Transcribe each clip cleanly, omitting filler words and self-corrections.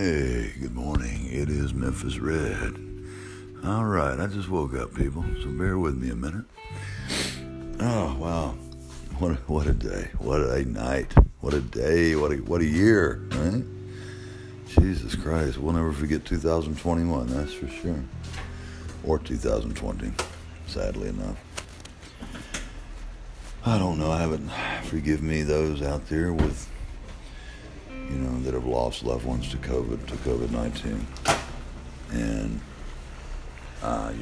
Hey, good morning. It is Memphis Red. All right, I just woke up, people, so bear with me a minute. Oh, wow. What a day. What a night. What a day. What a year, right? Jesus Christ. We'll never forget 2021, that's for sure. Or 2020, sadly enough. I don't know. I haven't. Forgive me, those out there with... you know, that have lost loved ones to COVID-19. And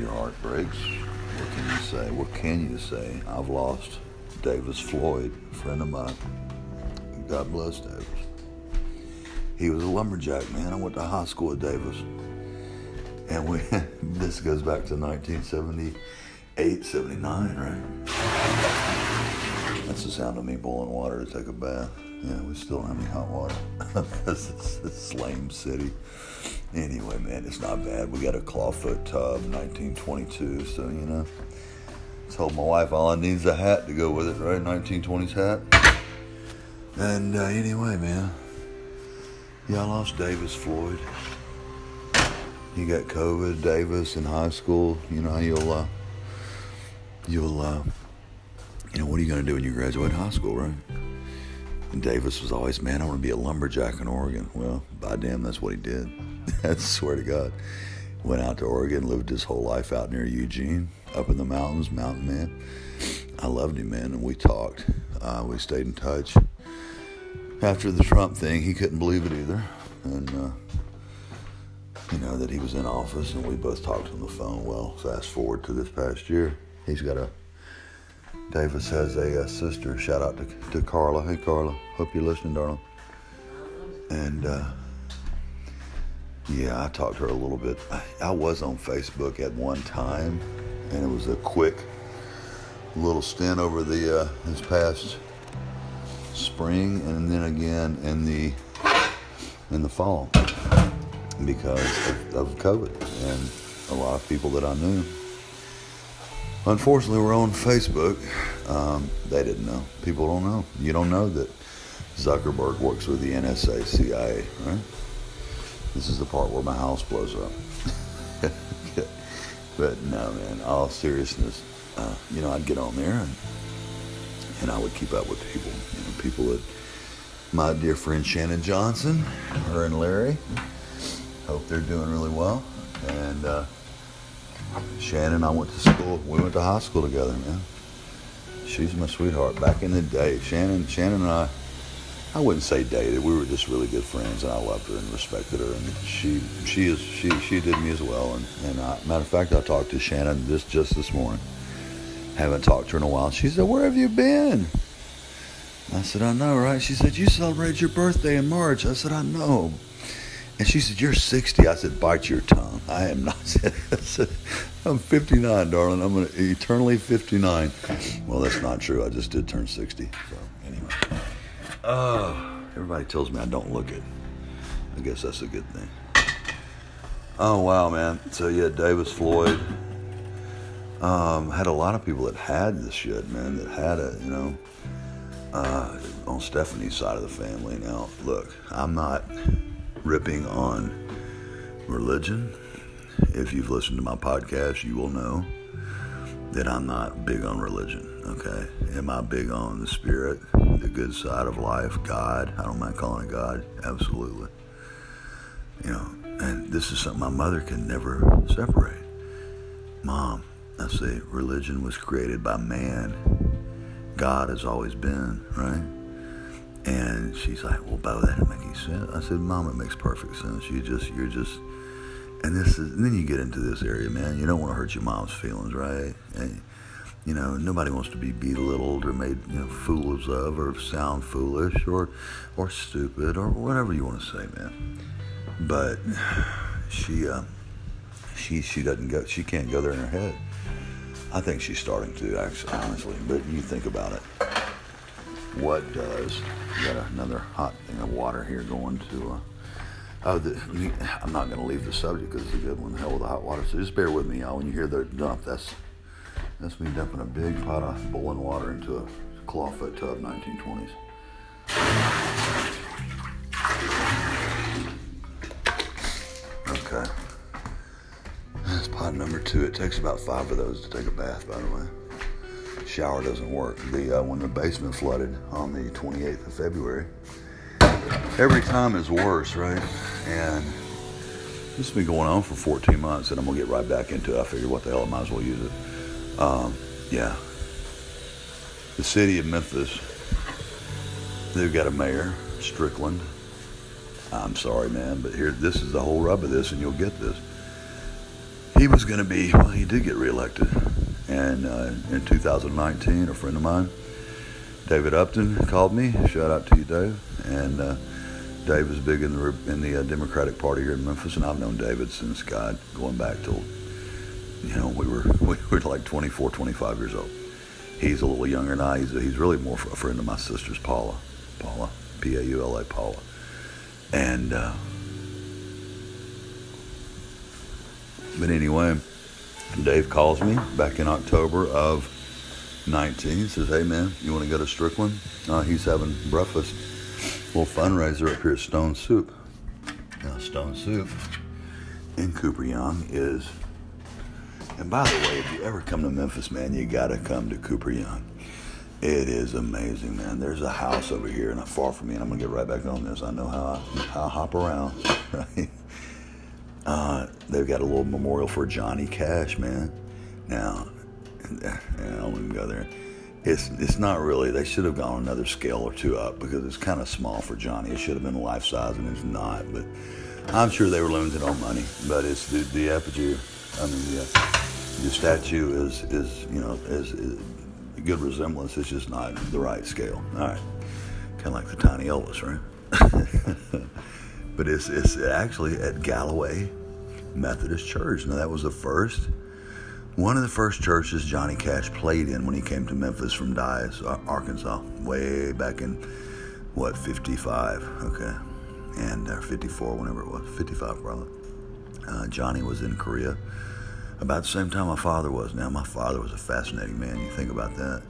your heart breaks. What can you say? What can you say? I've lost Davis Floyd, a friend of mine. God bless Davis. He was a lumberjack, man. I went to high school at Davis. And we, this goes back to 1978, 79, right? That's the sound of me boiling water to take a bath. Yeah, we still don't have any hot water. This lame city. Anyway, man, it's not bad. We got a clawfoot tub, 1922, so, you know. Told my wife all I need is a hat to go with it, right? 1920s hat. And anyway, man. Yeah, I lost Davis Floyd. He got COVID, Davis, in high school. You know how you know, what are you going to do when you graduate high school, right? And Davis was always, man, I want to be a lumberjack in Oregon. Well, by damn, that's what he did. I swear to God. Went out to Oregon, lived his whole life out near Eugene, up in the mountains, mountain man. I loved him, man, and we talked. We stayed in touch. After the Trump thing, he couldn't believe it either. And, you know, that he was in office, and we both talked on the phone. Well, fast forward to this past year, he's got a... Davis has a sister. Shout out to Carla. Hey, Carla. Hope you're listening, darling. And, yeah, I talked to her a little bit. I was on Facebook at one time, and it was a quick little stint over the this past spring, and then again in the fall because of COVID and a lot of people that I knew. Unfortunately, we're on Facebook. They didn't know. People don't know. You don't know that Zuckerberg works with the NSA, CIA, right? This is the part where my house blows up. But no, man, all seriousness, you know, I'd get on there and I would keep up with people. You know, people that, my dear friend Shannon Johnson, her and Larry, hope they're doing really well. And, Shannon, I went to school. We went to high school together, man. She's my sweetheart. Back in the day, Shannon and I wouldn't say dated. We were just really good friends, and I loved her and respected her. And she did me as well. And I, matter of fact, I talked to Shannon just this morning. Haven't talked to her in a while. She said, "Where have you been?" I said, "I know, right?" She said, "You celebrated your birthday in March." I said, "I know." And she said, "You're 60. I said, "Bite your tongue. I am not." I said, "I'm 59, darling. I'm gonna eternally 59. Well, that's not true. I just did turn 60. So, anyway. Everybody tells me I don't look it. I guess that's a good thing. Oh, wow, man. So, yeah, Davis Floyd. Had a lot of people that had this shit, man, that had it, you know. On Stephanie's side of the family. Now, look, I'm not... ripping on religion. If you've listened to my podcast, you will know that I'm not big on religion, okay? Am I big on the spirit, the good side of life, God? I don't mind calling it God, absolutely. You know, and this is something my mother can never separate. Mom, I say religion was created by man. God has always been, right? And she's like, "Well, Bo, that didn't make any sense." I said, "Mom, it makes perfect sense. You're just, and this is." And then you get into this area, man. You don't want to hurt your mom's feelings, right? And you know, nobody wants to be belittled or made, you know, fools of, or sound foolish or stupid or whatever you want to say, man. But she doesn't go. She can't go there in her head. I think she's starting to, actually, honestly. But you think about it. What does... got another hot thing of water here going to... I'm not going to leave the subject because it's a good one. The hell with the hot water. So just bear with me, y'all. When you hear the dump, that's me dumping a big pot of boiling water into a clawfoot tub, 1920s. too. It takes about 5 of those to take a bath, by the way. Shower doesn't work. When the basement flooded on the 28th of February, every time is worse, right? And this has been going on for 14 months, and I'm going to get right back into it. I figured, what the hell, I might as well use it. The city of Memphis, they've got a mayor, Strickland. I'm sorry, man, but here, this is the whole rub of this, and you'll get this. He was going to be, well, he did get reelected. And in 2019, a friend of mine, David Upton, called me. Shout out to you, Dave. And Dave is big in the Democratic Party here in Memphis, and I've known David since, God, going back till, we were like 24, 25 years old. He's a little younger than I. He's really more a friend of my sister's, Paula, P-A-U-L-A, Paula. And but anyway, Dave calls me back in October of 19, says, hey man, you want to go to Strickland? He's having breakfast, a little fundraiser up here at Stone Soup. Now Stone Soup in Cooper Young is, and by the way, if you ever come to Memphis, man, you got to come to Cooper Young. It is amazing, man. There's a house over here, not far from me, and I'm going to get right back on this. I know how I hop around, right? They've got a little memorial for Johnny Cash, man. Now, I don't even go there. It's not really. They should have gone another scale or two up because it's kind of small for Johnny. It should have been life size, and it's not. But I'm sure they were limited on money. But it's the apogee. I mean, the statue is a good resemblance. It's just not the right scale. All right, kind of like the tiny Elvis, right? But it's actually at Galloway Methodist Church. Now, that was one of the first churches Johnny Cash played in when he came to Memphis from Dyess, Arkansas, way back in, 55, okay, and 54, whenever it was, 55 probably. Johnny was in Korea about the same time my father was. Now, my father was a fascinating man. You think about that.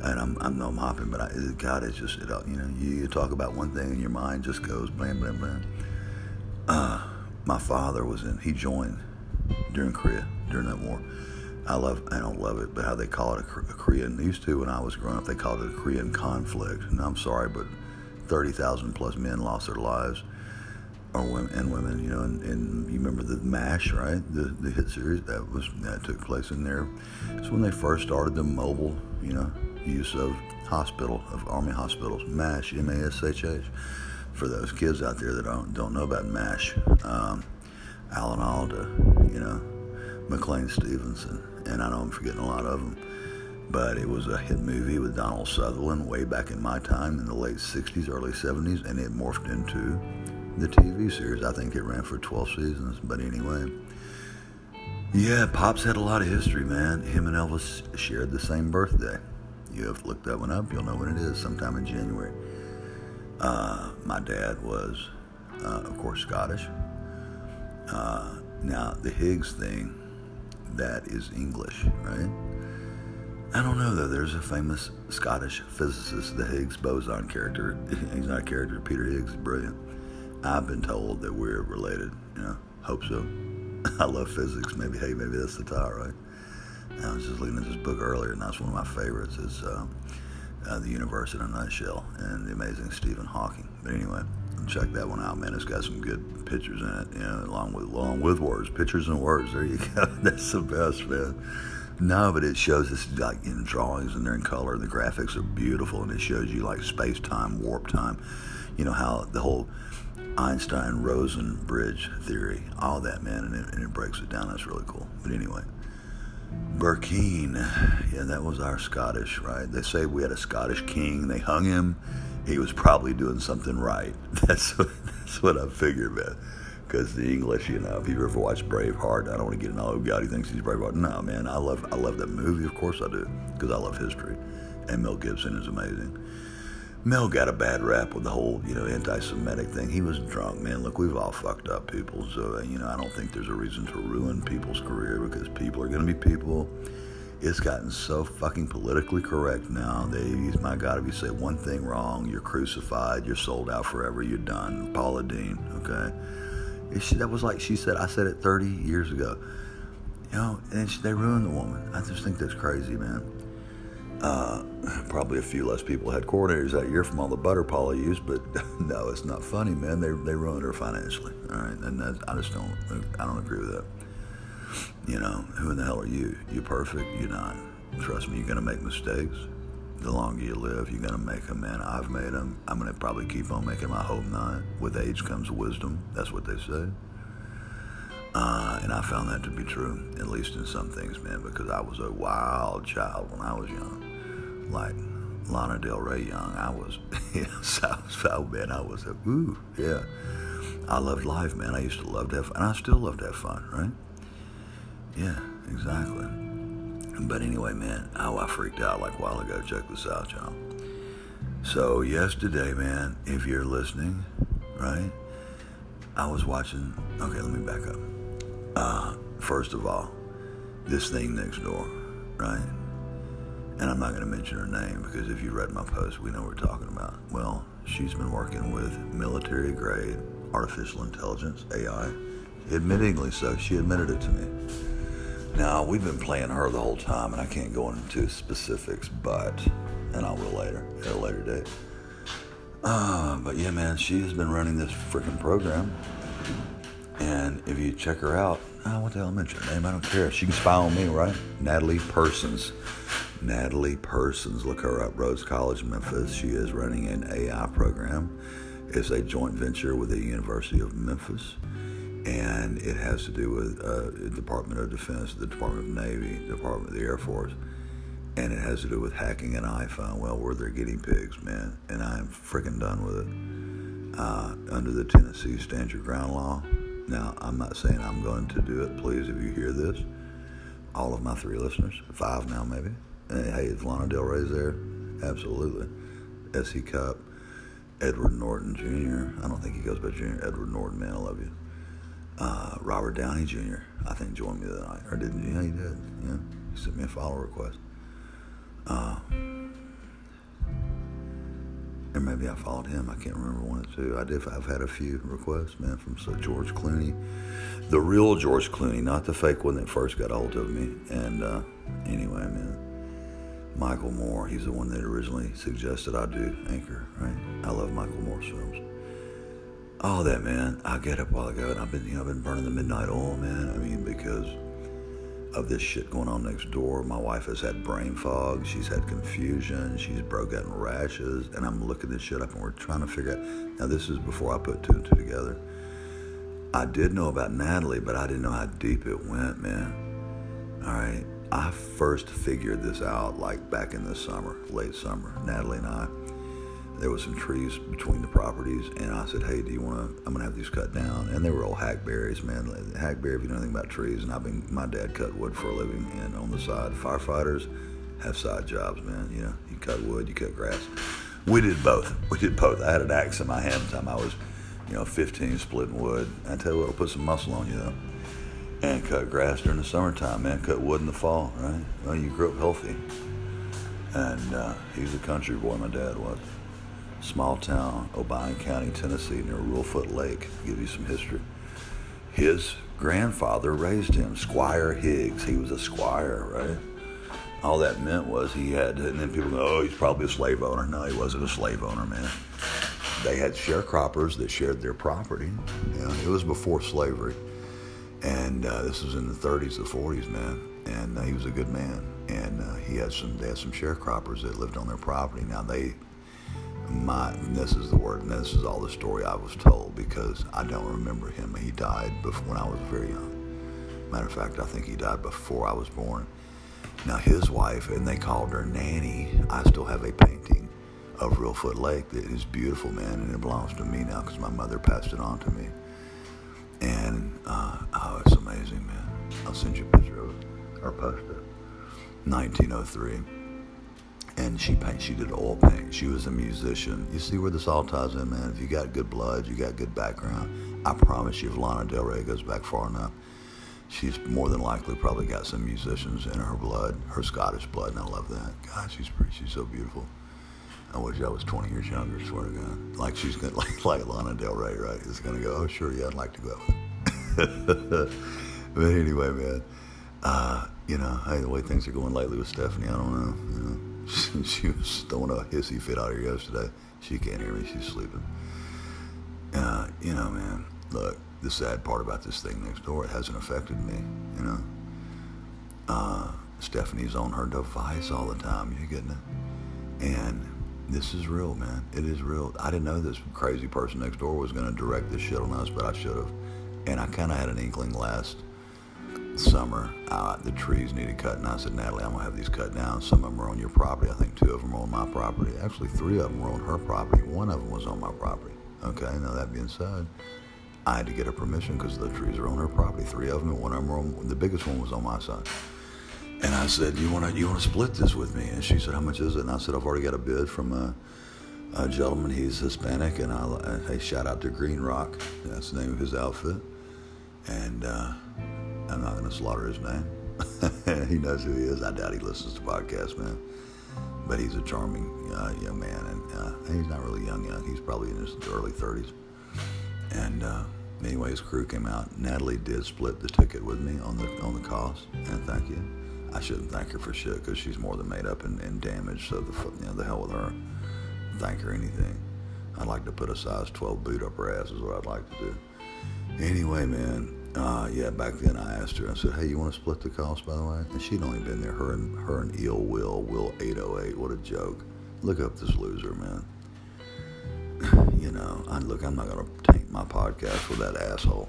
And I'm hopping, but God, it's just, you talk about one thing and your mind just goes blam, blam, blam. My father he joined during Korea, during that war. I don't love it, but how they call it a Korean, they used to when I was growing up, they called it a Korean conflict. And I'm sorry, but 30,000 plus men lost their lives, or women, and women, and you remember the MASH, right? The hit series, that took place in there. It's when they first started the mobile, use of Army hospitals, MASH, M-A-S-H-H. For those kids out there that don't know about MASH, Alan Alda, McLean Stevenson, and I know I'm forgetting a lot of them, but it was a hit movie with Donald Sutherland way back in my time in the late 60s, early 70s, and it morphed into the TV series. I think it ran for 12 seasons, but anyway. Yeah, Pops had a lot of history, man. Him and Elvis shared the same birthday. You have to look that one up. You'll know when it is, sometime in January. My dad was, of course, Scottish. Now, the Higgs thing, that is English, right? I don't know, though. There's a famous Scottish physicist, the Higgs boson character. He's not a character. Peter Higgs is brilliant. I've been told that we're related. Hope so. I love physics. Maybe that's the tie, right? I was just looking at this book earlier, and that's one of my favorites. It's The Universe in a Nutshell and the amazing Stephen Hawking. But anyway, check that one out, man. It's got some good pictures in it, along with words. Pictures and words, there you go. That's the best, man. No, but it shows us, like, in drawings, and they're in color. The graphics are beautiful, and it shows you, like, space-time, warp time, how the whole Einstein-Rosen bridge theory, all that, man, and it breaks it down. That's really cool. But anyway, Burkeen, yeah, that was our Scottish, right? They say we had a Scottish king. They hung him. He was probably doing something right. That's what I figured, man. Because the English, if you've ever watched Braveheart, I don't want to get into, oh God, he thinks he's Braveheart. No, man, I love that movie. Of course I do, because I love history, and Mel Gibson is amazing. Mel got a bad rap with the whole, anti-Semitic thing. He was drunk, man. Look, we've all fucked up people. So, I don't think there's a reason to ruin people's career because people are going to be people. It's gotten so fucking politically correct now. My God, if you say one thing wrong, you're crucified, you're sold out forever, you're done. Paula Dean, okay? That was like she said, I said it 30 years ago. You know, and they ruined the woman. I just think that's crazy, man. Probably a few less people had coordinators that year from all the butter Paula used, but no, it's not funny, man. They ruined her financially, all right? And I don't agree with that. You know, who in the hell are you? You perfect? You're not. Trust me, you're going to make mistakes. The longer you live, you're going to make them, man. I've made them. I'm going to probably keep on making them. I hope not. With age comes wisdom. That's what they say. And I found that to be true, at least in some things, man, because I was a wild child when I was young. Like Lana Del Rey young, I was, yes, I was a, ooh, yeah. I loved life, man. I used to love to have fun, and I still love to have fun, right? Yeah, exactly. But anyway, man, I freaked out like a while ago. Check this out, y'all. So yesterday, man, if you're listening, right, I was watching, okay, let me back up. First of all, this thing next door, right? And I'm not going to mention her name because if you read my post, we know what we're talking about. Well, she's been working with military-grade artificial intelligence, AI. Admittingly so, she admitted it to me. Now, we've been playing her the whole time, and I can't go into specifics, but, and I will later, at a later date. But yeah, man, she has been running this freaking program. And if you check her out, what the hell, mention her name, I don't care. She can spy on me, right? Natalie Persons. Natalie Persons, look her up, Rhodes College, Memphis. She is running an AI program. It's a joint venture with the University of Memphis, and it has to do with the Department of Defense, the Department of Navy, the Department of the Air Force, and it has to do with hacking an iPhone. Well, we're their guinea pigs, man, and I am freaking done with it. Under the Tennessee Stand Your Ground law. Now, I'm not saying I'm going to do it. Please, if you hear this, all of my 3 listeners, 5 now maybe, hey, is Lana Del Rey there? Absolutely. S.E. Cupp, Edward Norton Jr. I don't think he goes by Jr. Edward Norton, man, I love you. Robert Downey Jr., I think, joined me the night. Or didn't he? Yeah, he did. Yeah. He sent me a follow request. Or maybe I followed him. I can't remember one or two. I've had a few requests, man, from George Clooney. The real George Clooney, not the fake one that first got a hold of me. And anyway, man, Michael Moore, he's the one that originally suggested I do Anchor, right? I love Michael Moore's films. All that, man, I get up a while ago, and I've been burning the midnight oil, man. I mean, because of this shit going on next door. My wife has had brain fog. She's had confusion. She's broke out in rashes. And I'm looking this shit up, and we're trying to figure out. Now, this is before I put 2 and 2 together. I did know about Natalie, but I didn't know how deep it went, man. All right. I first figured this out, like, back in the summer, late summer. Natalie and I, there was some trees between the properties, and I said, hey, I'm going to have these cut down. And they were old hackberries, man. Hackberry, if you know anything about trees, and my dad cut wood for a living, and on the side, firefighters have side jobs, man. You know, you cut wood, you cut grass. We did both. I had an axe in my hand at the time. I was, 15, splitting wood. I tell you what, it'll put some muscle on you, though. And cut grass during the summertime, man. Cut wood in the fall, right? Well, you grew up healthy. And he's a country boy, my dad was. Small town, Obion County, Tennessee, near Rulefoot Lake. Give you some history. His grandfather raised him, Squire Higgs. He was a squire, right? All that meant was he had, and then people go, oh, he's probably a slave owner. No, he wasn't a slave owner, man. They had sharecroppers that shared their property. It was before slavery. And this was in the 30s, the 40s, man. And he was a good man. And they had some sharecroppers that lived on their property. Now this is the word, and this is all the story I was told because I don't remember him. He died when I was very young. Matter of fact, I think he died before I was born. Now his wife, and they called her Nanny. I still have a painting of Rulefoot Lake that is beautiful, man, and it belongs to me now because my mother passed it on to me. And, it's amazing, man. I'll send you a picture of it, or post it. 1903. And she did oil paint. She was a musician. You see where this all ties in, man? If you got good blood, you got good background, I promise you, if Lana Del Rey goes back far enough, she's more than likely probably got some musicians in her blood, her Scottish blood, and I love that. God, she's so beautiful. I wish I was 20 years younger, swear to God. Like she's gonna, like Lana Del Rey, right? It's gonna go, oh sure, yeah, I'd like to go out with it. But anyway, man, You know, hey, the way things are going lately with Stephanie, I don't know, you know. She was throwing a hissy fit out of her yesterday. She can't hear me. She's sleeping. You know, man, look, the sad part about this thing next door, it hasn't affected me, you know. Stephanie's on her device all the time. You getting it? And this is real, man. It is real. I didn't know this crazy person next door was going to direct this shit on us, but I should have. And I kind of had an inkling last summer. The trees needed cutting. I said, Natalie, I'm going to have these cut down. Some of them are on your property. I think two of them are on my property. Actually, three of them were on her property. One of them was on my property. Okay, now that being said, I had to get her permission because the trees are on her property. Three of them, and one of them were on, the biggest one was on my side. And I said, you want to split this with me? And she said, how much is it? And I said, I've already got a bid from a gentleman. He's Hispanic, and hey, shout out to Green Rock. That's the name of his outfit. And I'm not going to slaughter his name. He knows who he is. I doubt he listens to podcasts, man. But he's a charming young man, and he's not really young. He's probably in his early 30s. And anyway, his crew came out. Natalie did split the ticket with me on the cost, and thank you. I shouldn't thank her for shit because she's more than made up and damaged, so the hell with her. Thank her anything. I'd like to put a size 12 boot up her ass is what I'd like to do. Anyway, man, yeah, back then I asked her, I said, hey, you want to split the cost, by the way? And she'd only been there, her and Eel Will 808, what a joke. Look up this loser, man. You know, I'm not going to taint my podcast with that asshole.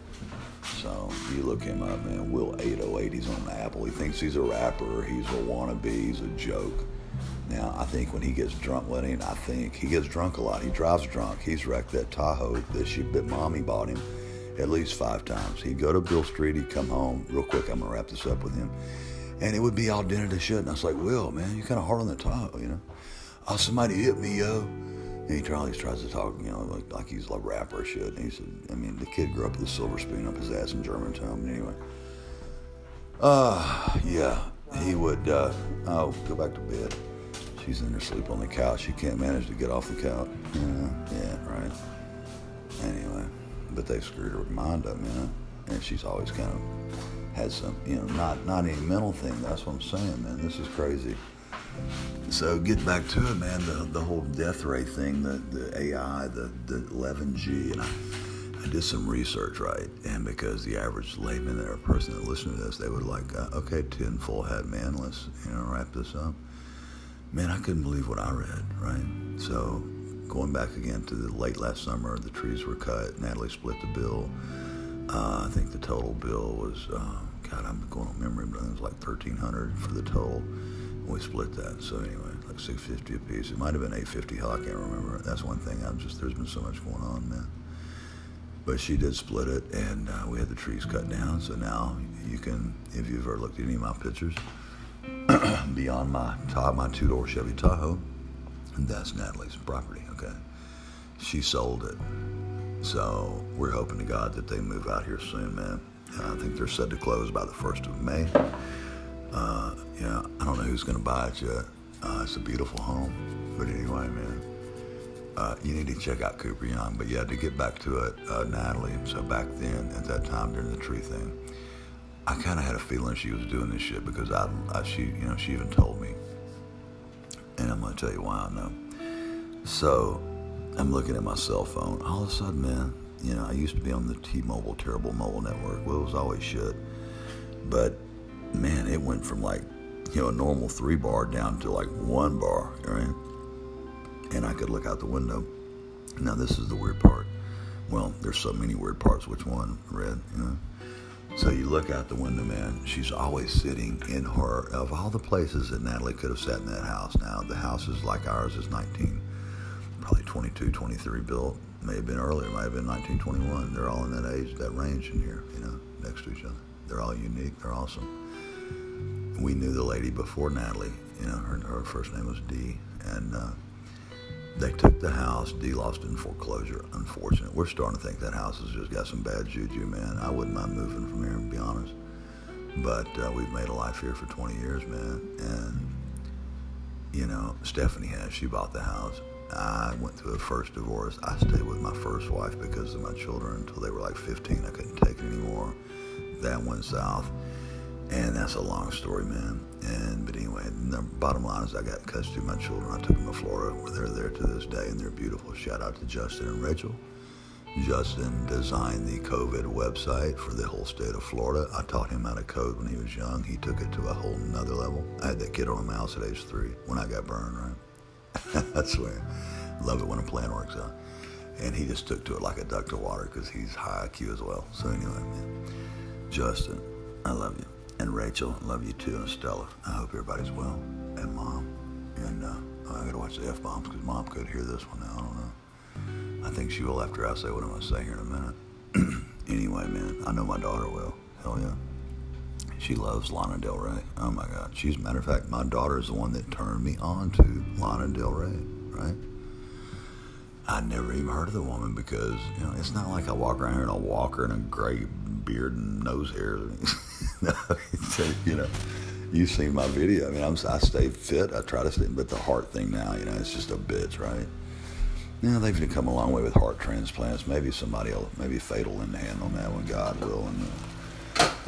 So you look him up, man. Will 808, he's on Apple. He thinks he's a rapper. He's a wannabe. He's a joke. Now, I think when he gets drunk, he gets drunk a lot. He drives drunk. He's wrecked that Tahoe that mommy bought him at least 5 times. He'd go to Bill Street. He'd come home. Real quick, I'm going to wrap this up with him. And it would be all dented as shit. And I was like, Will, man, you're kind of hard on the Tahoe, you know. Oh, somebody hit me, yo. And he tries to talk, you know, like he's a rapper or shit. And he said, I mean, the kid grew up with a silver spoon up his ass in Germantown. But anyway, yeah, he would, go back to bed. She's in her sleep on the couch. She can't manage to get off the couch. You know? Yeah, right. Anyway, but they screwed her mind up, you know. And she's always kind of had some, you know, not any mental thing. That's what I'm saying, man. This is crazy. So get back to it, man, the whole death ray thing, the AI, the 11G, and I did some research, right? And because the average layman or person that listened to this, they would like, okay, tin full hat man, let's, you know, wrap this up. Man, I couldn't believe what I read, right? So going back again to the late last summer, the trees were cut, Natalie split the bill. I think the total bill was, God, I'm going on memory, but it was like $1,300 for the total. We split that, so anyway, like $650 a piece. It might have been $850. Hell, I can't remember. That's one thing. There's been so much going on, man. But she did split it, and we had the trees cut down. So now you can, if you've ever looked at any of my pictures, beyond my 2-door Chevy Tahoe, and that's Natalie's property. Okay, she sold it. So we're hoping to God that they move out here soon, man. I think they're set to close by the 1st of May. Yeah, I don't know who's going to buy it yet. It's a beautiful home. But anyway, man, you need to check out Cooper Young. But yeah, to get back to it, Natalie, so back then, at that time during the tree thing, I kind of had a feeling she was doing this shit because she even told me. And I'm going to tell you why I know. So I'm looking at my cell phone. All of a sudden, man, you know, I used to be on the T-Mobile, terrible mobile network. Well, it was always shit. But man, it went from like, you know, a normal 3-bar down to like 1-bar, right? And I could look out the window. Now, this is the weird part. Well, there's so many weird parts. Which one, Red? You know? So you look out the window, man. She's always sitting in her, of all the places that Natalie could have sat in that house. Now, the house is like ours is 19, probably 22, 23 built. May have been earlier, might have been 1921. They're all in that age, that range in here, you know, next to each other. They're all unique. They're awesome. We knew the lady before Natalie, you know, her first name was Dee, and they took the house. Dee lost in foreclosure, unfortunate. We're starting to think that house has just got some bad juju, man. I wouldn't mind moving from here, to be honest, but we've made a life here for 20 years, man, and, you know, Stephanie has. She bought the house. I went through a first divorce. I stayed with my first wife because of my children until they were like 15. I couldn't take it anymore. That went south. And that's a long story, man. But anyway, the bottom line is I got custody of my children. I took them to Florida, where they're there to this day, and they're beautiful. Shout out to Justin and Rachel. Justin designed the COVID website for the whole state of Florida. I taught him how to code when he was young. He took it to a whole nother level. I had that kid on a mouse at age 3 when I got burned, right? I swear. Love it when a plan works out. And he just took to it like a duck to water because he's high IQ as well. So anyway, man, Justin, I love you. And Rachel, I love you too. And Stella, I hope everybody's well. And Mom. And I got to watch the F-bombs because Mom could hear this one now. I don't know. I think she will after I say what I'm going to say here in a minute. Anyway, man, I know my daughter will. Hell yeah. She loves Lana Del Rey. Oh, my God. She's, a matter of fact, my daughter is the one that turned me on to Lana Del Rey, right? I never even heard of the woman because, you know, it's not like I walk around here and I'll walk her in a gray beard and nose hair. You know, you've seen my video. I mean, I stay fit. I try to stay, but the heart thing now, you know, it's just a bitch, right? Now, they've come a long way with heart transplants. Maybe somebody will, maybe fatal in the hand on that one, God will. And,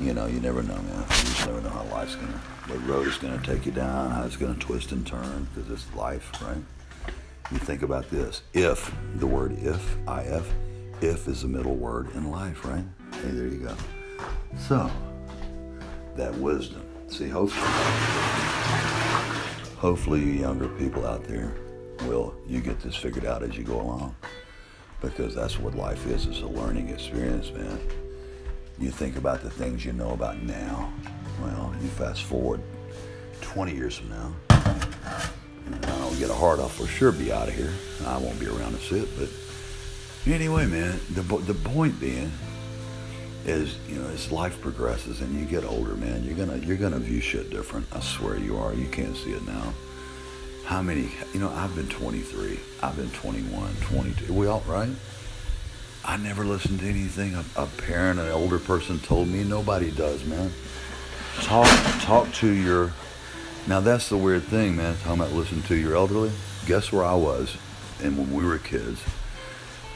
you know, you never know, man. You just never know how life's going to, what road is going to take you down, how it's going to twist and turn, because it's life, right? You think about this. If, the word if, I-F, if is the middle word in life, right? Hey, there you go. So, that wisdom. See, hopefully you younger people out there, will you get this figured out as you go along, because that's what life is. It's a learning experience, man. You think about the things you know about now. Well, you fast forward 20 years from now, and I don't get a heart, I'll for sure be out of here. I won't be around to see it, but anyway, man, the point being is, you know, as life progresses and you get older, man, you're gonna view shit different. I swear you are. You can't see it now. How many, you know, I've been 23, I've been 21, 22, we all, right? I never listened to anything a parent, an older person told me. Nobody does, man. Talk to your, now that's the weird thing, man, talking about listen to your elderly. Guess where I was, and when we were kids,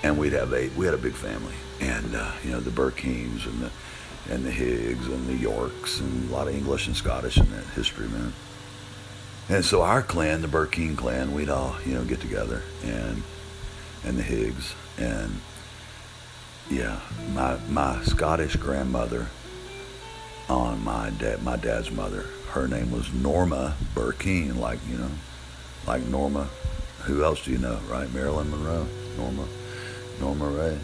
and we had a big family, and, you know, the Burkeens, and the Higgs, and the Yorks, and a lot of English and Scottish in that history, man. And so our clan, the Burkeen clan, we'd all, you know, get together, and the Higgs, and yeah, my Scottish grandmother on my dad's mother, her name was Norma Burkeen, like, you know, like Norma, who else do you know, right? Marilyn Monroe, Norma Ray,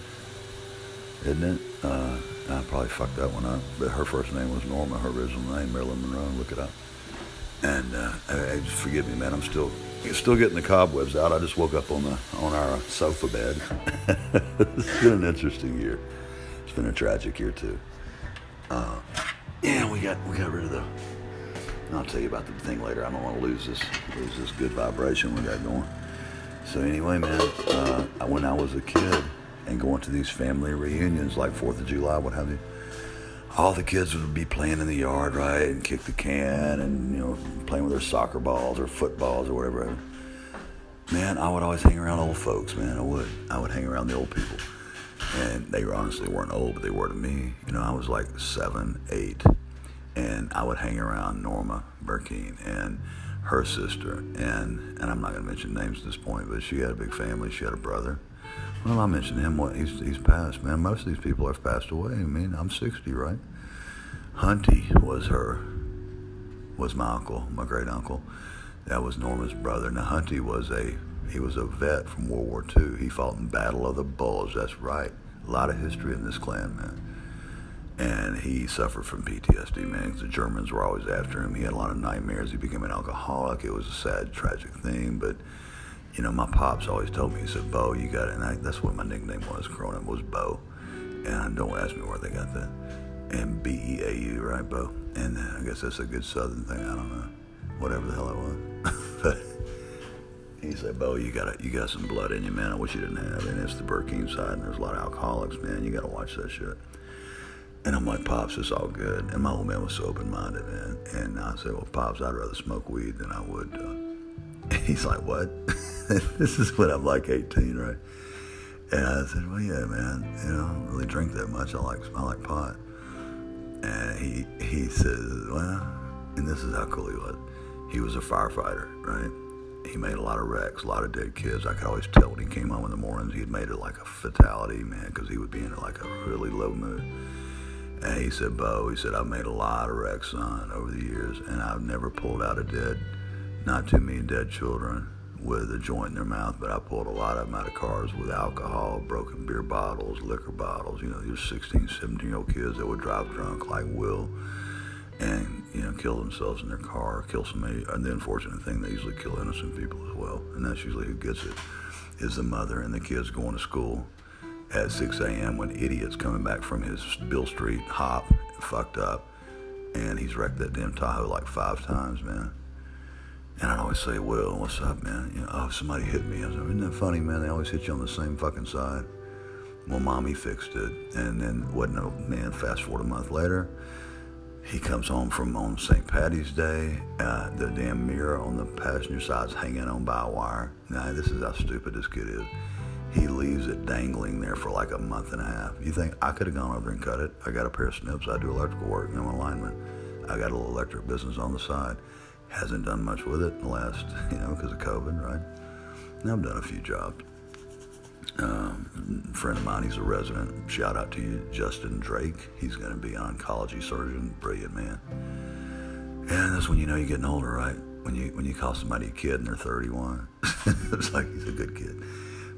isn't it? I probably fucked that one up, but her first name was Norma, her original name, Marilyn Monroe, look it up. And forgive me, man, I'm still getting the cobwebs out. I just woke up on our sofa bed. It's been an interesting year. It's been a tragic year too. Yeah, we got rid of the. And I'll tell you about the thing later. I don't want to lose this good vibration we got going. So anyway, man, when I was a kid and going to these family reunions like 4th of July, what have you. All the kids would be playing in the yard, right, and kick the can and, you know, playing with their soccer balls or footballs or whatever. Man, I would always hang around old folks, man. I would hang around the old people. And they honestly weren't old, but they were to me. You know, I was like 7, 8. And I would hang around Norma Burkeen and her sister. And I'm not going to mention names at this point, but she had a big family. She had a brother. Well, I mentioned him. He's passed, man. Most of these people have passed away. I mean, I'm 60, right? Hunty was my uncle, my great uncle. That was Norma's brother. Now, Hunty was a vet from World War II. He fought in Battle of the Bulge. That's right. A lot of history in this clan, man. And he suffered from PTSD, man, because the Germans were always after him. He had a lot of nightmares. He became an alcoholic. It was a sad, tragic thing, but... You know, my pops always told me, he said, Bo, you got it. And that's what my nickname was growing up, was Bo. And don't ask me where they got that. And B-E-A-U, right, Bo? And I guess that's a good Southern thing. I don't know. Whatever the hell it was. But he said, Bo, you got some blood in you, man. I wish you didn't have. And it's the Burkeen side, and there's a lot of alcoholics, man. You got to watch that shit. And I'm like, Pops, it's all good. And my old man was so open-minded, man. And I said, well, Pops, I'd rather smoke weed than I would... He's like, what? This is when I'm like 18, right? And I said, well, yeah, man, you know, I don't really drink that much. I like pot. And he says, well, and this is how cool he was. He was a firefighter, right? He made a lot of wrecks, a lot of dead kids. I could always tell when he came home in the mornings, he'd made it like a fatality, man, because he would be in like a really low mood. And he said, Bo, he said, I've made a lot of wrecks, son, over the years, and I've never pulled out a dead, not too many dead children with a joint in their mouth, but I pulled a lot of them out of cars with alcohol, broken beer bottles, liquor bottles, you know, these 16, 17-year-old kids that would drive drunk like Will and, you know, kill themselves in their car, kill somebody. And the unfortunate thing, they usually kill innocent people as well, and that's usually who gets it, is the mother and the kids going to school at 6 a.m. when idiot's coming back from his Bill Street hop, fucked up, and he's wrecked that damn Tahoe like 5 times, man. And I'd always say, Will, what's up, man? You know, oh, somebody hit me. I was like, isn't that funny, man? They always hit you on the same fucking side. Well, Mommy fixed it. And then, wasn't no man, fast forward a month later, he comes home from on St. Patty's Day. The damn mirror on the passenger side's hanging on by a wire. Now, this is how stupid this kid is. He leaves it dangling there for like a month and a half. You think, I could have gone over and cut it. I got a pair of snips. I do electrical work. I'm a lineman. I got a little electric business on the side. Hasn't done much with it in the last, you know, because of COVID, right? And I've done a few jobs. A friend of mine, he's a resident. Shout out to you, Justin Drake. He's going to be an oncology surgeon. Brilliant man. And that's when you know you're getting older, right? When you call somebody a kid and they're 31. It's like, he's a good kid.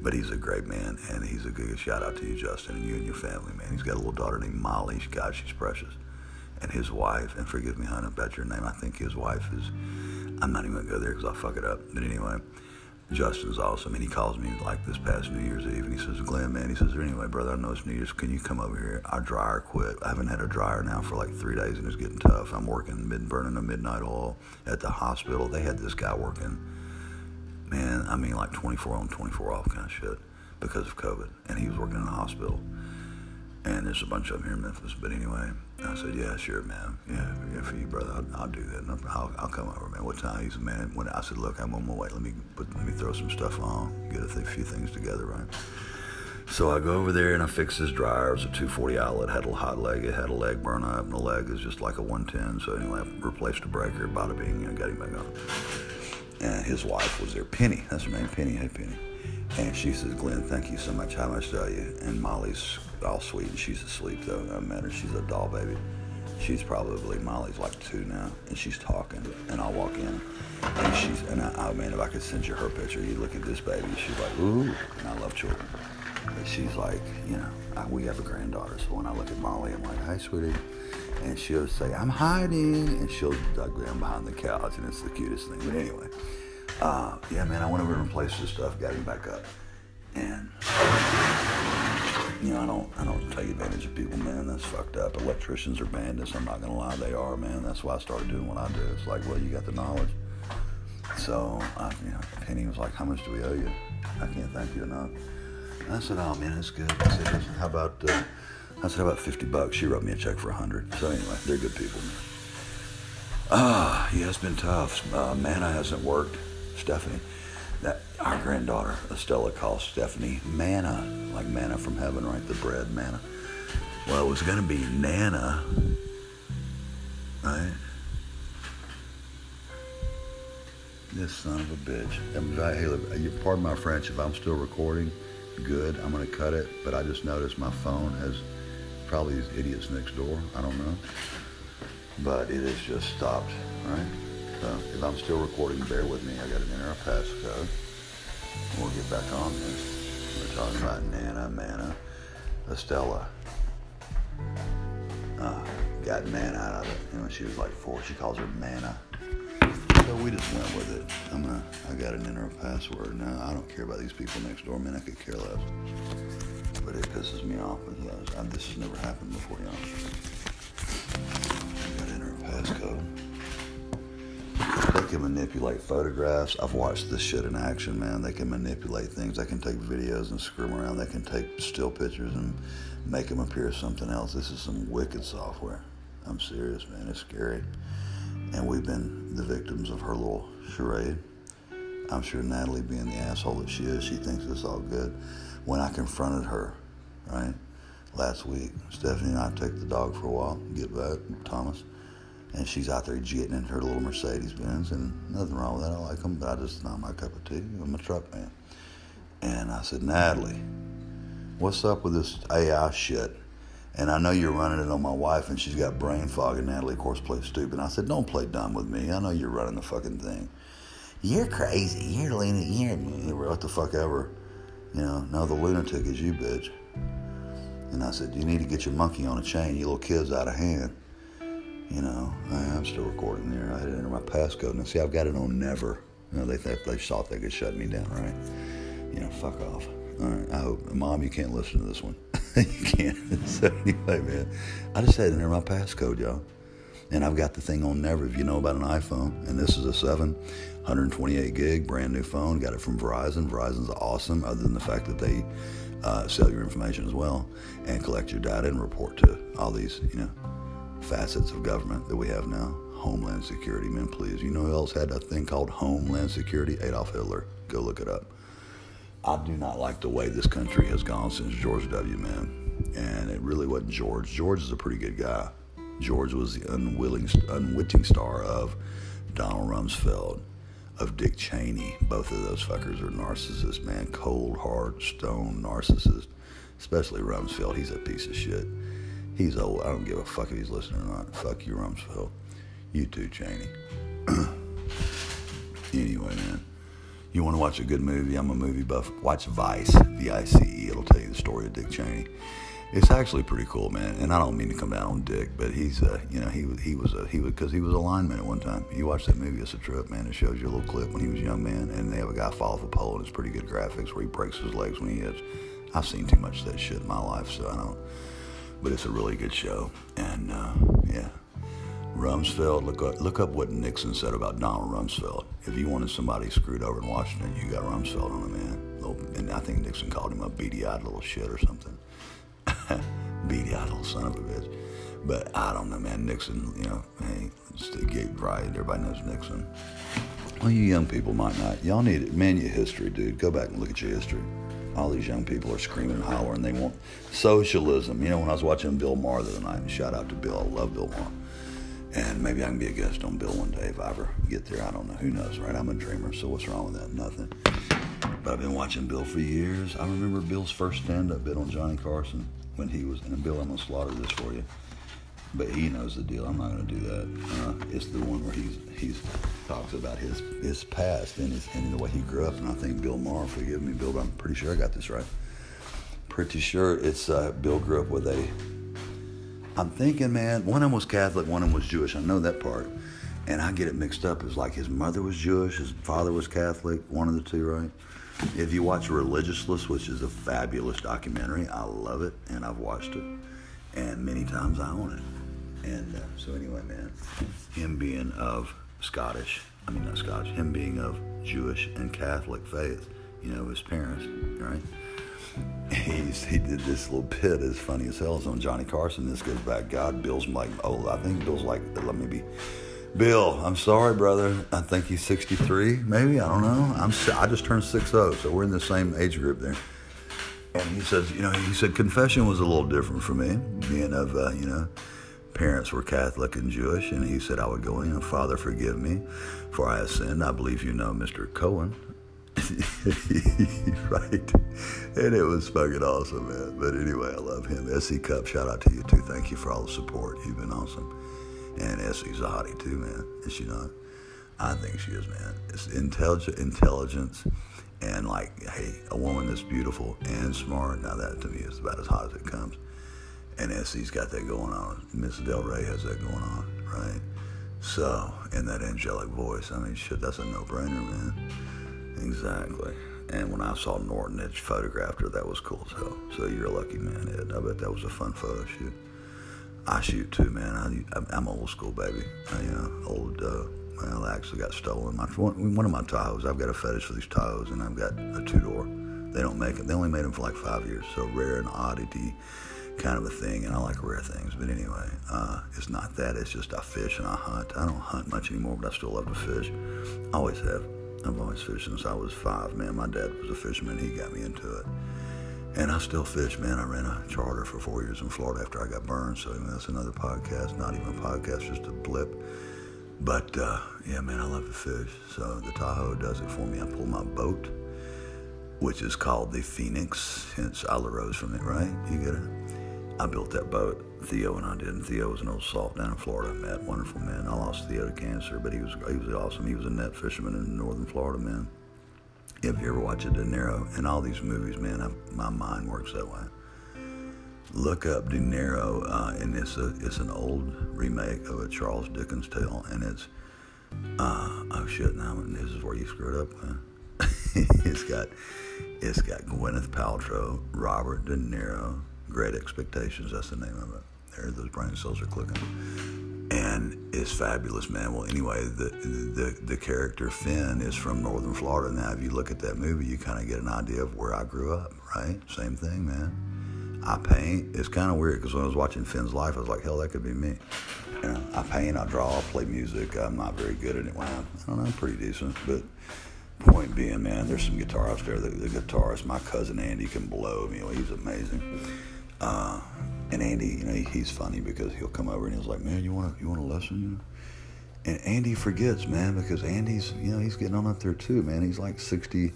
But he's a great man, and he's a good shout out to you, Justin, and you and your family, man. He's got a little daughter named Molly. God, she's precious. And his wife, and forgive me, honey, about your name. I think his wife is, I'm not even going to go there because I'll fuck it up. But anyway, Justin's awesome. And he calls me like this past New Year's Eve. And he says, Glenn, man, he says, anyway, brother, I know it's New Year's. Can you come over here? Our dryer quit. I haven't had a dryer now for like 3 days, and it's getting tough. I'm working, burning a midnight oil at the hospital. They had this guy working, man, I mean like 24 on, 24 off kind of shit because of COVID. And he was working in a hospital. And there's a bunch of them here in Memphis. But anyway, I said, yeah, sure, man. Yeah, for you, brother. I'll do that. I'll come over, man. What time? He said, man. When I said, look, I'm on my way. Let me throw some stuff on, get a few things together, right? So I go over there, and I fix this dryer. It was a 240 outlet. Had a hot leg. It had a leg burn up, and the leg is just like a 110. So anyway, I replaced the breaker, bada bing, you know, got him back on. And his wife was there. Penny. That's her name, Penny. Hey, Penny. And she says, Glenn, thank you so much. How much do you? And Molly's all sweet, and she's asleep, though. I met her. She's a doll baby. She's probably, Molly's like 2 now, and she's talking. And I walk in, and she's, and I man, if I could send you her picture, you look at this baby. She's like, ooh, and I love children. But she's like, you know, we have a granddaughter. So when I look at Molly, I'm like, hi, sweetie. And she'll say, I'm hiding. And she'll duck down behind the couch, and it's the cutest thing. But anyway. Yeah, man, I went over and replaced this stuff, got him back up. And, you know, I don't take advantage of people, man. That's fucked up. Electricians are bandits. I'm not going to lie. They are, man. That's why I started doing what I do. It's like, well, you got the knowledge. So, you know, Penny was like, how much do we owe you? I can't thank you enough. And I said, oh, man, that's good. I said, listen, how about $50? She wrote me a check for 100. So, anyway, they're good people, man. Yeah, it's been tough. Manna hasn't worked. Stephanie, our granddaughter, Estella, calls Stephanie Manna, like manna from heaven, right? The bread, manna. Well, it was going to be Nana, right? This son of a bitch. Hey, pardon my French, if I'm still recording, good, I'm going to cut it, but I just noticed my phone has probably these idiots next door, I don't know, but it has just stopped, right? So if I'm still recording, bear with me. I got to enter a passcode. We'll get back on this. We're talking about Nana, Manna, Estella. Got Manna out of it. You know, when she was like 4, she calls her Manna. So we just went with it. I got to enter a password. Now, I don't care about these people next door. Man, I could care less. But it pisses me off. This has never happened before, y'all. I got to enter a passcode. They can manipulate photographs. I've watched this shit in action, man. They can manipulate things. They can take videos and screw them around. They can take still pictures and make them appear something else. This is some wicked software. I'm serious, man. It's scary. And we've been the victims of her little charade. I'm sure Natalie, being the asshole that she is, she thinks it's all good. When I confronted her, right, last week. Stephanie and I take the dog for a walk, get back, Thomas, and she's out there jetting in her little Mercedes Benz, and nothing wrong with that. I like them, but I just not my cup of tea. I'm a truck man. And I said, Natalie, what's up with this AI shit? And I know you're running it on my wife, and she's got brain fog, and Natalie, of course, plays stupid. And I said, don't play dumb with me. I know you're running the fucking thing. You're crazy. You're lunatic. You're what the fuck ever. You know, no, the lunatic is you, bitch. And I said, you need to get your monkey on a chain. You little kid's out of hand. You know, I'm still recording there. I had to enter my passcode. And see, I've got it on never. You know, they thought they could shut me down, right? You know, fuck off. All right, I hope. Mom, you can't listen to this one. You can't. So anyway, man, I just had to enter my passcode, y'all. And I've got the thing on never. If you know about an iPhone, and this is a 7, 128 gig, brand new phone. Got it from Verizon. Verizon's awesome, other than the fact that they sell your information as well and collect your data and report to all these, you know, facets of government that we have now. Homeland Security, man, please. You know who else had a thing called Homeland Security? Adolf Hitler. Go look it up. I do not like the way this country has gone since George W., man. And it really wasn't George. George is a pretty good guy. George was the unwitting star of Donald Rumsfeld, of Dick Cheney. Both of those fuckers are narcissists, man. Cold, hard, stone narcissists. Especially Rumsfeld. He's a piece of shit. He's old. I don't give a fuck if he's listening or not. Fuck you, Rumsfeld. You too, Cheney. Anyway, man. You want to watch a good movie? I'm a movie buff. Watch Vice, V-I-C-E. It'll tell you the story of Dick Cheney. It's actually pretty cool, man. And I don't mean to come down on Dick, but he's, you know, because he was a lineman at one time. You watch that movie, it's a trip, man. It shows you a little clip when he was a young man, and they have a guy fall off a pole, and it's pretty good graphics where he breaks his legs when he hits. I've seen too much of that shit in my life, so I don't. But it's a really good show, and yeah. Rumsfeld, look up what Nixon said about Donald Rumsfeld. If you wanted somebody screwed over in Washington, you got Rumsfeld on him, man. And I think Nixon called him a beady-eyed little shit or something. Beady-eyed little son of a bitch. But I don't know, man. Nixon, you know, hey, it's the gate riot. Everybody knows Nixon. Well, you young people might not. Y'all need it. Man, your history, dude. Go back and look at your history. All these young people are screaming and hollering. They want socialism. You know, when I was watching Bill Maher the other night, and shout out to Bill. I love Bill Maher. And maybe I can be a guest on Bill one day if I ever get there. I don't know. Who knows, right? I'm a dreamer, so what's wrong with that? Nothing. But I've been watching Bill for years. I remember Bill's first stand-up bit on Johnny Carson when he was, and Bill, I'm going to slaughter this for you. But he knows the deal. I'm not going to do that. It's the one where he talks about his past and the way he grew up. And I think Bill Maher, forgive me, Bill, but I'm pretty sure I got this right. Pretty sure it's Bill grew up with a... I'm thinking, man, one of them was Catholic, one of them was Jewish. I know that part. And I get it mixed up. It's like his mother was Jewish, his father was Catholic, one of the two, right? If you watch Religiousless, which is a fabulous documentary, I love it, and I've watched it. And many times I own it. And so anyway, man, him being of Jewish and Catholic faith, you know, his parents, right? He did this little bit as funny as hell. It's on Johnny Carson. This goes back. God, Bill's like, oh, I think Bill's like, let me be. Bill, I'm sorry, brother. I think he's 63, maybe. I don't know. I just turned 60, so we're in the same age group there. And he says, you know, he said confession was a little different for me, being of, you know, parents were Catholic and Jewish. And he said, I would go in, you know, Father, forgive me, for I have sinned. I believe you know Mr. Cohen. Right, and it was fucking awesome, man. But anyway, I love him. S.E. Cupp, shout out to you too. Thank you for all the support. You've been awesome. And S.E.'s a hottie too, man. Is she not? I think she is, man. It's intelligence, and like, hey, a woman that's beautiful and smart. Now that to me is about as hot as it comes. And S.E.'s got that going on. Miss Del Rey has that going on, right? So, and that angelic voice. I mean, shit, that's a no-brainer, man. Exactly. And when I saw Norton, it photographed her. That was cool as hell. So you're a lucky man, Ed. I bet that was a fun photo shoot. I shoot too, man. I'm old school, baby. Well, I actually got stolen. One of my Tahoes, I've got a fetish for these Tahoes, and I've got a two-door. They don't make them. They only made them for like 5 years. So rare and oddity kind of a thing, and I like rare things. But anyway, it's not that. It's just I fish and I hunt. I don't hunt much anymore, but I still love to fish. I always have. I've always fished since I was 5, man. My dad was a fisherman. He got me into it. And I still fish, man. I ran a charter for 4 years in Florida after I got burned, so that's another podcast, not even a podcast, just a blip. But, yeah, man, I love to fish. So the Tahoe does it for me. I pull my boat, which is called the Phoenix, hence Isla Rose from it, right? You get it? I built that boat. Theo and I did. And Theo was an old salt down in Florida I met. Wonderful man. I lost Theo to cancer, but he was awesome. He was a net fisherman in northern Florida, man. If you ever watch a De Niro, and all these movies, man, my mind works that way. Look up De Niro, and it's an old remake of a Charles Dickens tale, and it's, oh shit, now this is where you screwed up, man. It's got Gwyneth Paltrow, Robert De Niro, Great Expectations, that's the name of it. There, those brain cells are clicking. And it's fabulous, man. Well, anyway, the character Finn is from northern Florida. Now, if you look at that movie, you kind of get an idea of where I grew up, right? Same thing, man. I paint. It's kind of weird because when I was watching Finn's life, I was like, hell, that could be me. You know, I paint, I draw, I play music. I'm not very good at it. Well, I don't know, I'm pretty decent, but... Point being, man, there's some guitarists there. The guitarist, my cousin Andy, can blow. You know, he's amazing. And Andy, you know, he's funny because he'll come over and he's like, man, you want a lesson? You know? And Andy forgets, man, because Andy's, you know, he's getting on up there too, man. He's like 60, I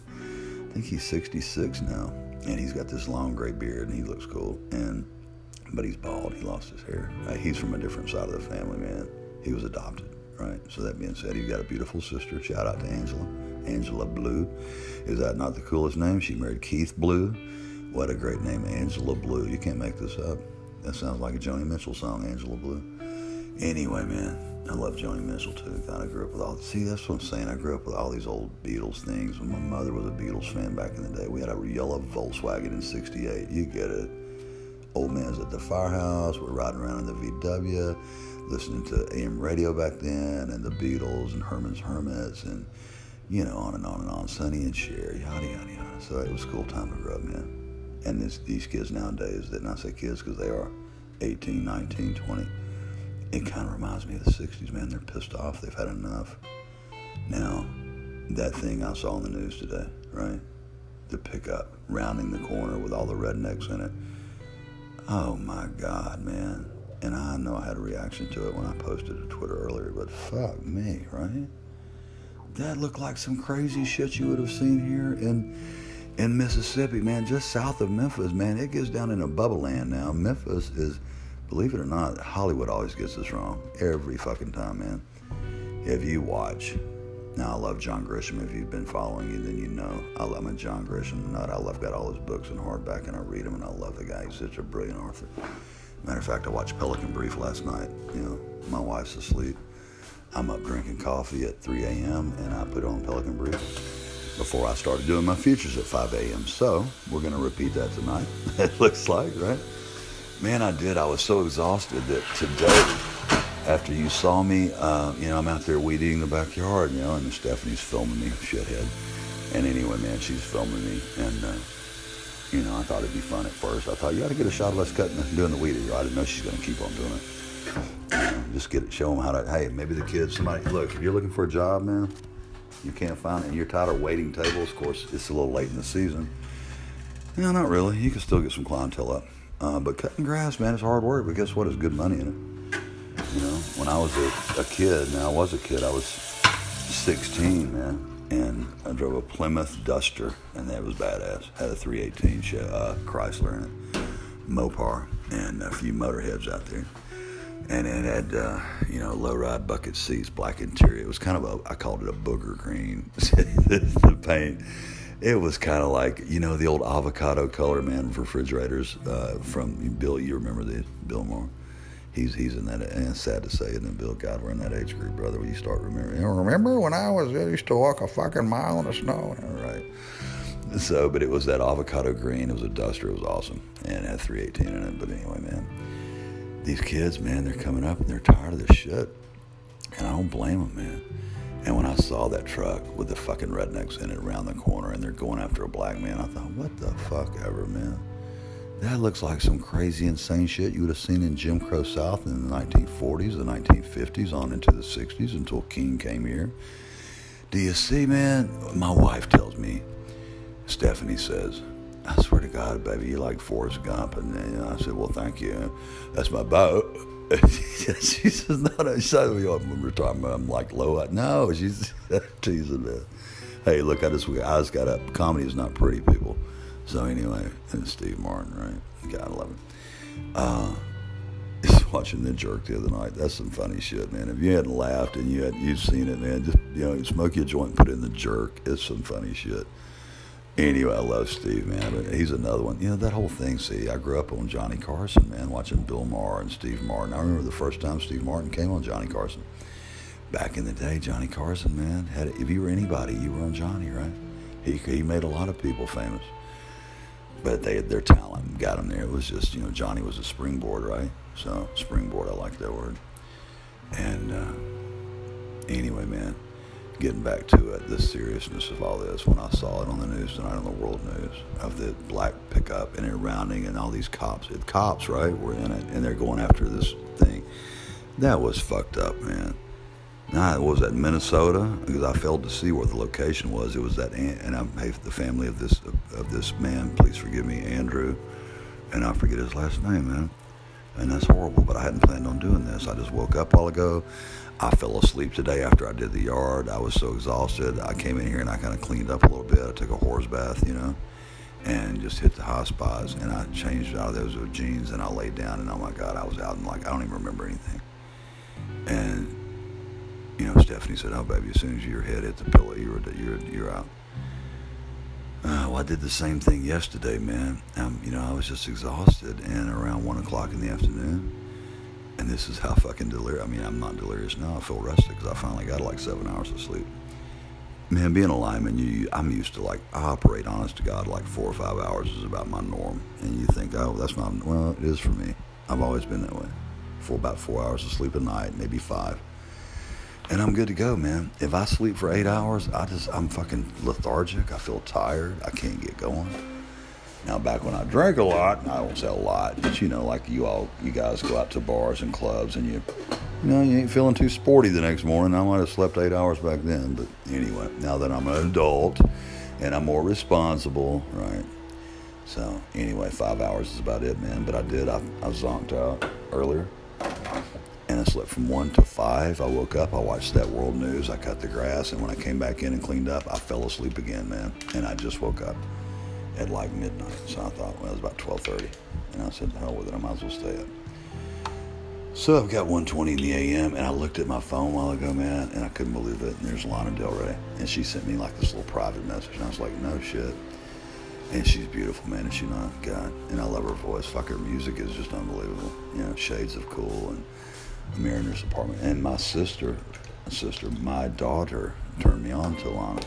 think he's 66 now, and he's got this long gray beard and he looks cool. But he's bald. He lost his hair. He's from a different side of the family, man. He was adopted, right? So that being said, he's got a beautiful sister. Shout out to Angela. Angela Blue. Is that not the coolest name? She married Keith Blue. What a great name, Angela Blue. You can't make this up. That sounds like a Joni Mitchell song, Angela Blue. Anyway, man, I love Joni Mitchell too. God, I grew up with all... See, that's what I'm saying. I grew up with all these old Beatles things. When my mother was a Beatles fan back in the day, we had a yellow Volkswagen in 68. You get it. Old man's at the firehouse. We're riding around in the VW, listening to AM radio back then, and the Beatles, and Herman's Hermits, and... You know, on and on and on. Sonny and Cher, yada, yada, yada. So it was a cool time to grow up, man. And these kids nowadays, and I say kids because they are 18, 19, 20, it kind of reminds me of the 60s, man. They're pissed off. They've had enough. Now, that thing I saw in the news today, right? The pickup rounding the corner with all the rednecks in it. Oh, my God, man. And I know I had a reaction to it when I posted to Twitter earlier, but fuck me, right? That looked like some crazy shit you would have seen here in Mississippi, man, just south of Memphis, man. It gets down into bubble land now. Memphis is, believe it or not, Hollywood always gets this wrong every fucking time, man. If you watch, now I love John Grisham. If you've been following you, then you know I'm a John Grisham nut. I love got all his books in hardback, and I read them, and I love the guy. He's such a brilliant author. Matter of fact, I watched Pelican Brief last night. You know, my wife's asleep. I'm up drinking coffee at 3 a.m. and I put on Pelican Brief before I started doing my futures at 5 a.m. So we're going to repeat that tonight. It looks like, right? Man, I did. I was so exhausted that today, after you saw me, you know, I'm out there weed eating the backyard, you know, and Stephanie's filming me, shithead. And anyway, man, she's filming me. And, you know, I thought it'd be fun at first. I thought, you ought to get a shot of us cutting and doing the weed eater. I didn't know she's going to keep on doing it. Just get it, show them how to, hey, maybe the kids, somebody, look, if you're looking for a job, man, you can't find it, and you're tired of waiting tables, of course, it's a little late in the season. No, not really. You can still get some clientele up. But cutting grass, man, it's hard work, but guess what? It's good money in it. You know, when I was a kid, now I was a kid, I was 16, man, and I drove a Plymouth Duster, and that was badass. Had a 318 Chrysler in it, Mopar, and a few motorheads out there. And it had, you know, low-ride bucket seats, black interior. It was kind of I called it a booger green, the paint. It was kind of like, you know, the old avocado color, man, refrigerators from Bill. You remember this, Bill Moore? He's in that, and it's sad to say, and then Bill, God, we're in that age group, brother, where you start remembering. You know, remember when I used to walk a fucking mile in the snow? All right. So, but it was that avocado green. It was a Duster. It was awesome. And it had 318 in it. But anyway, man. These kids, man, they're coming up and they're tired of this shit. And I don't blame them, man. And when I saw that truck with the fucking rednecks in it around the corner and they're going after a black man, I thought, what the fuck ever, man? That looks like some crazy, insane shit you would have seen in Jim Crow South in the 1940s, the 1950s, on into the 60s until King came here. Do you see, man? My wife tells me, Stephanie says, I swear to God, baby, you like Forrest Gump. And then I said, well, thank you. That's my boat. She says, no. She said, when we're talking about, I'm like, low. No, she's teasing me. Hey, look, I just got up. Comedy is not pretty, people. So anyway, and Steve Martin, right? God, I love him. Just watching The Jerk the other night. That's some funny shit, man. If you hadn't laughed and you've seen it, man, just, smoke your joint and put in The Jerk. It's some funny shit. Anyway, I love Steve, man. But he's another one. That whole thing, see, I grew up on Johnny Carson, man, watching Bill Maher and Steve Martin. I remember the first time Steve Martin came on Johnny Carson. Back in the day, Johnny Carson, man, if you were anybody, you were on Johnny, right? He made a lot of people famous. But their talent got him there. It was just, Johnny was a springboard, right? So, springboard, I like that word. And anyway, man. Getting back to it, the seriousness of all this, when I saw it on the news tonight, on the world news, of the black pickup and it rounding and all these cops, right, were in it, and they're going after this thing. That was fucked up, man. Now, was that Minnesota? Because I failed to see where the location was. It was that, and I hate the family of this man, please forgive me, Andrew, and I forget his last name, man. And that's horrible, but I hadn't planned on doing this. I just woke up a while ago. I fell asleep today after I did the yard. I was so exhausted. I came in here and I kind of cleaned up a little bit. I took a horse bath, and just hit the high spots. And I changed out of those jeans and I laid down. And oh my God, I was out and I don't even remember anything. And, Stephanie said, oh, baby, as soon as your head hit the pillow, you're out. I did the same thing yesterday, man. I was just exhausted, and around 1 o'clock in the afternoon, and this is how fucking delirious. I'm not delirious now. I feel rested because I finally got like 7 hours of sleep. Man, being a lineman, I'm used to I operate, honest to God, like 4 or 5 hours is about my norm. And you think, oh, that's not, well, it is for me. I've always been that way. For about 4 hours of sleep a night, maybe five. And I'm good to go, man. If I sleep for 8 hours, I'm fucking lethargic. I feel tired. I can't get going. Now, back when I drank a lot, and I won't say a lot, but you guys go out to bars and clubs, and you ain't feeling too sporty the next morning. I might have slept 8 hours back then, but anyway, now that I'm an adult and I'm more responsible, right? So anyway, 5 hours is about it, man. But I zonked out earlier. And I slept from 1 to 5. I woke up, I watched that world news, I cut the grass, and when I came back in and cleaned up, I fell asleep again, man. And I just woke up at like midnight. So I thought, well, it was about 12:30. And I said, the hell with it, I might as well stay up. So I've got 1:20 in the a.m., and I looked at my phone a while ago, man, and I couldn't believe it. And there's Lana Del Rey. And she sent me like this little private message, and I was like, no shit. And she's beautiful, man, is she not? God. And I love her voice. Fuck, her music is just unbelievable. Shades of cool and Mariner's apartment. And my daughter turned me on to Lana.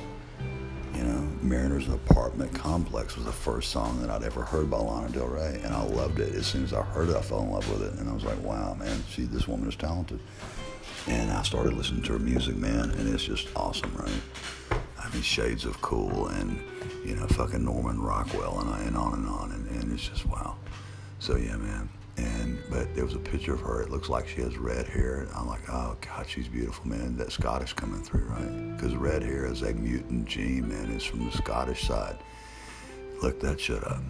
Mariner's Apartment Complex was the first song that I'd ever heard by Lana Del Rey, and I loved it. As soon as I heard it, I fell in love with it, and I was like, wow, man, this woman is talented. And I started listening to her music, man, and it's just awesome, right? Shades of cool and, fucking Norman Rockwell and on and on, and it's just wow. So, yeah, man. But there was a picture of her. It looks like she has red hair. I'm like, oh, God, she's beautiful, man. That Scottish coming through, right? Because red hair is a mutant gene, man. It's from the Scottish side. Look that shit up.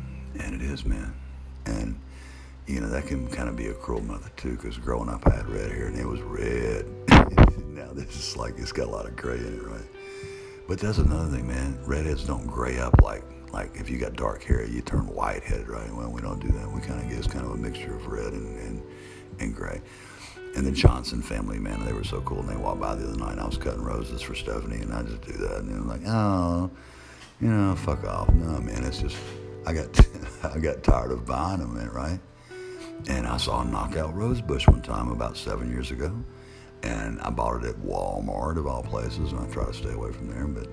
And it is, man. And, that can kind of be a cruel mother, too, because growing up, I had red hair, and it was red. Now this is like, it's got a lot of gray in it, right? But that's another thing, man. Redheads don't gray up like if you got dark hair, you turn white-headed, right? Well, we don't do that. We kind of get kind of a mixture of red and gray. And the Johnson family, man, they were so cool. And they walked by the other night, and I was cutting roses for Stephanie, and I just do that. And I'm like, oh, fuck off. No, man, it's just, I got tired of buying them, man, right? And I saw a knockout rose bush one time about 7 years ago, and I bought it at Walmart, of all places, and I try to stay away from there, but...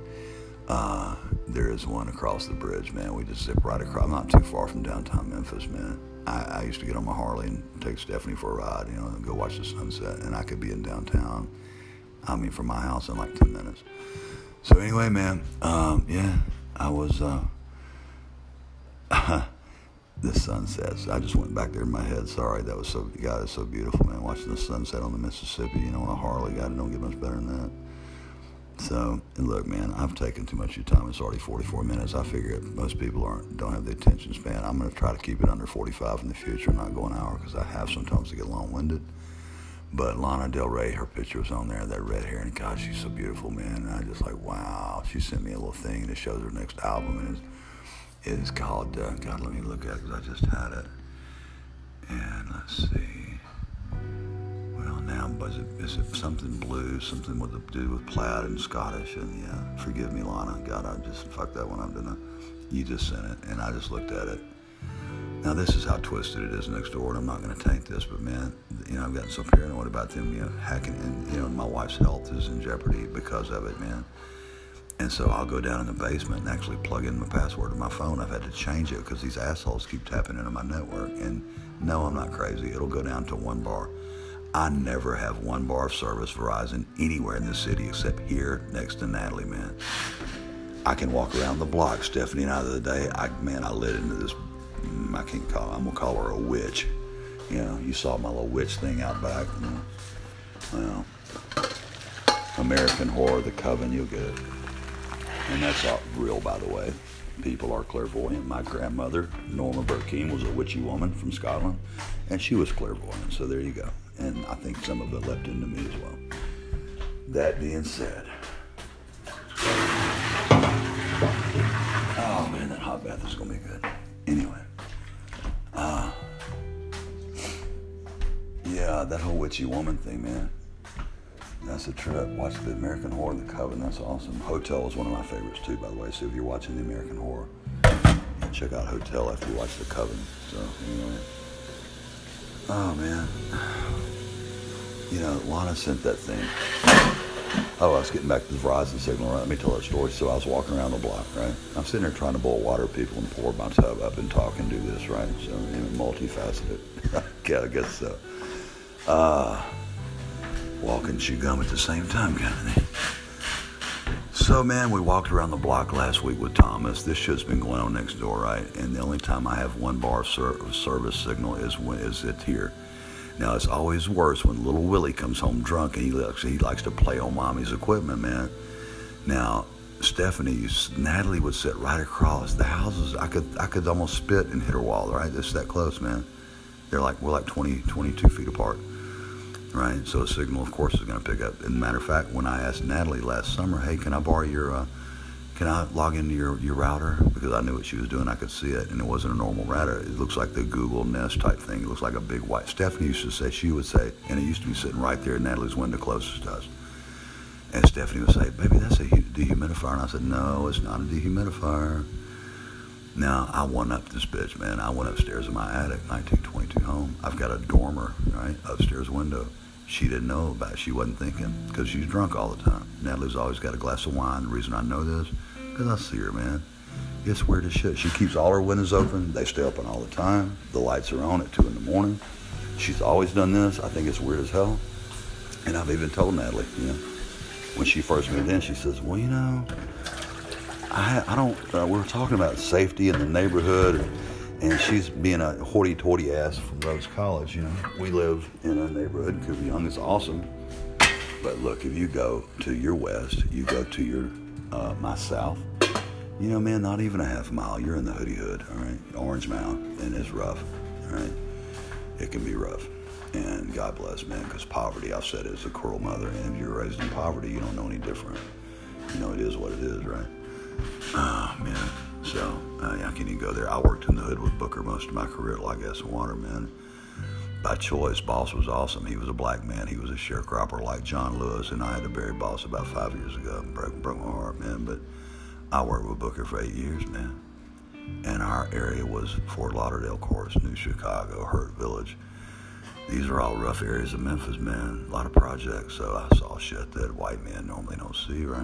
there is one across the bridge, man. We just zip right across. I'm not too far from downtown Memphis, man. I used to get on my Harley and take Stephanie for a ride, and go watch the sunset. And I could be in downtown, from my house in like 10 minutes. So anyway, man, I was, the sunsets. I just went back there in my head. Sorry, that was so, God, it's so beautiful, man. Watching the sunset on the Mississippi, on a Harley, God, it don't get much better than that. So, and look, man, I've taken too much of your time. It's already 44 minutes. I figure most people don't have the attention span. I'm going to try to keep it under 45 in the future, not go an hour, because I have sometimes to get long-winded. But Lana Del Rey, her picture was on there, that red hair, and God, she's so beautiful, man. And I just like, wow. She sent me a little thing that shows her next album, and it's called, God, let me look at it, because I just had it. And let's see. Well, now, is it something blue, something with to do with plaid and Scottish? And yeah, forgive me, Lana. God, I just fucked that one up, didn't I? You just sent it, and I just looked at it. Now, this is how twisted it is next door, and I'm not going to taint this, but man, you know, I've gotten so paranoid about them, you know, hacking, and, you know, my wife's health is in jeopardy because of it, man. And so I'll go down in the basement and actually plug in my password to my phone. I've had to change it because these assholes keep tapping into my network. And no, I'm not crazy. It'll go down to one bar. I never have one bar of service Verizon anywhere in this city except here next to Natalie, man. I can walk around the block. Stephanie and I the other day, I lit into this. I can't call her. I'm going to call her a witch. You know, you saw my little witch thing out back. You know. Well, American Horror, The Coven, you'll get it. And that's all real, by the way. People are clairvoyant. My grandmother, Norma Burkeen, was a witchy woman from Scotland, and she was clairvoyant, so there you go. And I think some of it leapt into me as well. That being said, oh man, that hot bath is gonna be good. Anyway, yeah, that whole witchy woman thing, man. That's a trip. Watch The American Horror, The Coven. That's awesome. Hotel is one of my favorites, too, by the way. So if you're watching The American Horror, check out Hotel after you watch The Coven. So, anyway. Oh, man. You know, Lana sent that thing. Oh, I was getting back to the Verizon signal. Right? Let me tell that story. So I was walking around the block, right? I'm sitting there trying to boil water people and pour my tub up and talk and do this, right? So, multifaceted. Yeah, I guess so. Walk and chew gum at the same time kind of thing. So, man, we walked around the block last week with Thomas. This shit's been going on next door, right? And the only time I have one bar service signal is it here. Now, it's always worse when little Willie comes home drunk and he likes to play on mommy's equipment, man. Now, Natalie would sit right across the houses. I could almost spit and hit her wall, right? It's that close, man. We're like 22 feet apart. Right, so a signal, of course, is going to pick up. As a matter of fact, when I asked Natalie last summer, hey, can I borrow can I log into your router? Because I knew what she was doing. I could see it, and it wasn't a normal router. It looks like the Google Nest type thing. It looks like a big white. Stephanie used to say, and it used to be sitting right there in Natalie's window closest to us. And Stephanie would say, baby, that's a dehumidifier. And I said, no, it's not a dehumidifier. Now, I went up this bitch, man. I went upstairs in my attic, 1922 home. I've got a dormer, right, upstairs window. She didn't know about it. She wasn't thinking because she's drunk all the time. Natalie's always got a glass of wine. The reason I know this because I see her, man. It's weird as shit. She keeps all her windows open. They stay open all the time. The lights are on at 2 in the morning. She's always done this. I think it's weird as hell. And I've even told Natalie, you know, when she first moved in, she says, well, you know, I don't, we're talking about safety in the neighborhood, and she's being a hoity-toity ass from Rhodes College, you know. We live in a neighborhood, Cooper Young is awesome, but look, if you go to your west, you go to your, my south, you know, man, not even a half mile, you're in the hoodie hood, all right, Orange Mound, and it's rough, all right, it can be rough, and God bless, man, because poverty, I've said it, is a cruel mother, and if you're raised in poverty, you don't know any different, you know, it is what it is, right? Oh, man. So, I can't even go there. I worked in the hood with Booker most of my career, like gas and water, man. By choice, Boss was awesome. He was a black man. He was a sharecropper like John Lewis, and I had to bury Boss about 5 years ago. Broke my heart, man. But I worked with Booker for 8 years, man. And our area was Fort Lauderdale, Corus, New Chicago, Hurt Village. These are all rough areas of Memphis, man. A lot of projects. So I saw shit that white men normally don't see, right?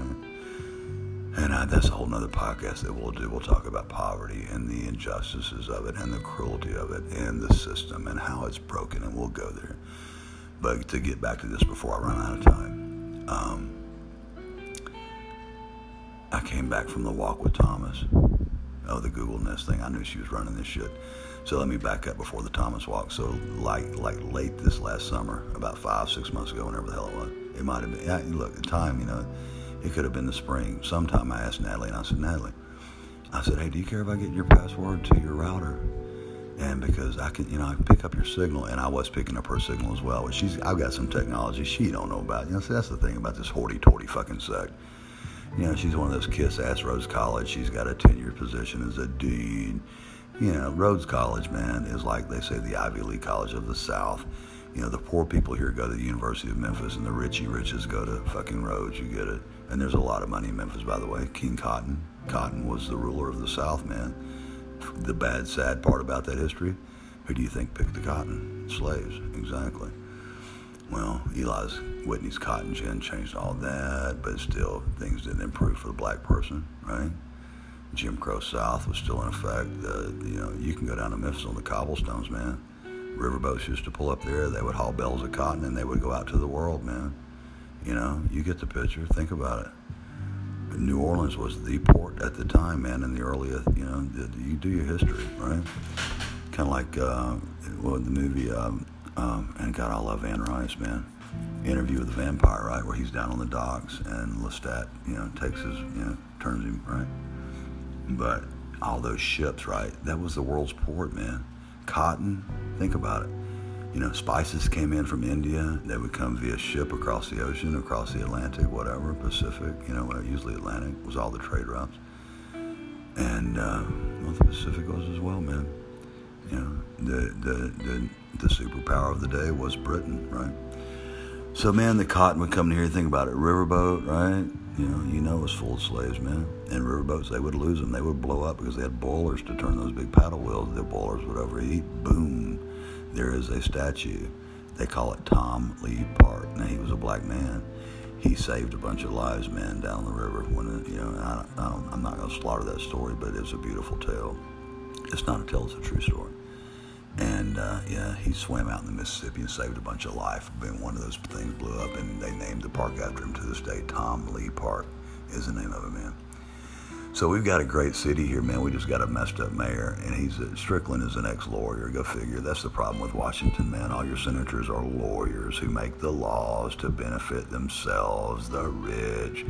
And that's a whole nother podcast that we'll do. We'll talk about poverty and the injustices of it and the cruelty of it and the system and how it's broken, and we'll go there. But to get back to this before I run out of time, I came back from the walk with Thomas. Oh, the Google Nest thing. I knew she was running this shit. So let me back up before the Thomas walk. So like late this last summer, about 5-6 months ago, whenever the hell it was, it might have been, look, the time, you know, It could have been the spring. Sometime I asked Natalie, and I said, Natalie, I said, hey, do you care if I get your password to your router? And because I can, you know, I pick up your signal, and I was picking up her signal as well. But I've got some technology she don't know about. You know, so that's the thing about this hoity-toity fucking sect. You know, she's one of those kiss-ass Rhodes College. She's got a tenured position as a dean. You know, Rhodes College, man, is like they say the Ivy League College of the South. You know, the poor people here go to the University of Memphis, and the richy riches go to fucking Rhodes. You get it. And there's a lot of money in Memphis, by the way. King Cotton. Cotton was the ruler of the South, man. The bad, sad part about that history, who do you think picked the cotton? Slaves, exactly. Well, Eli's, Whitney's cotton gin changed all that, but still, things didn't improve for the black person, right? Jim Crow South was still in effect. You know, you can go down to Memphis on the cobblestones, man. Riverboats used to pull up there. They would haul bales of cotton, and they would go out to the world, man. You know, you get the picture. Think about it. New Orleans was the port at the time, man, in the earliest, you know, you do your history, right? Kind of like, the movie, and God, I love Van Rice, man. Interview with the Vampire, right, where he's down on the docks, and Lestat, you know, takes his, you know, turns him, right? But all those ships, right, that was the world's port, man. Cotton, think about it. You know, spices came in from India. They would come via ship across the ocean, across the Atlantic, whatever, Pacific, you know, usually Atlantic was all the trade routes. And well, the Pacific was as well, man. You know, the superpower of the day was Britain, right? So, man, the cotton would come here, think about it, riverboat, right? You know it was full of slaves, man. And riverboats, they would lose them. They would blow up because they had boilers to turn those big paddle wheels. The boilers would overheat, boom. There is a statue. They call it Tom Lee Park. Now, he was a black man. He saved a bunch of lives, man, down the river. When, you know, I'm not going to slaughter that story, but it's a beautiful tale. It's not a tale, it's a true story. And, yeah, he swam out in the Mississippi and saved a bunch of life. And one of those things blew up, and they named the park after him to this day. Tom Lee Park is the name of it, man. So we've got a great city here, man. We just got a messed up mayor, and Strickland is an ex-lawyer. Go figure. That's the problem with Washington, man. All your senators are lawyers who make the laws to benefit themselves, the rich,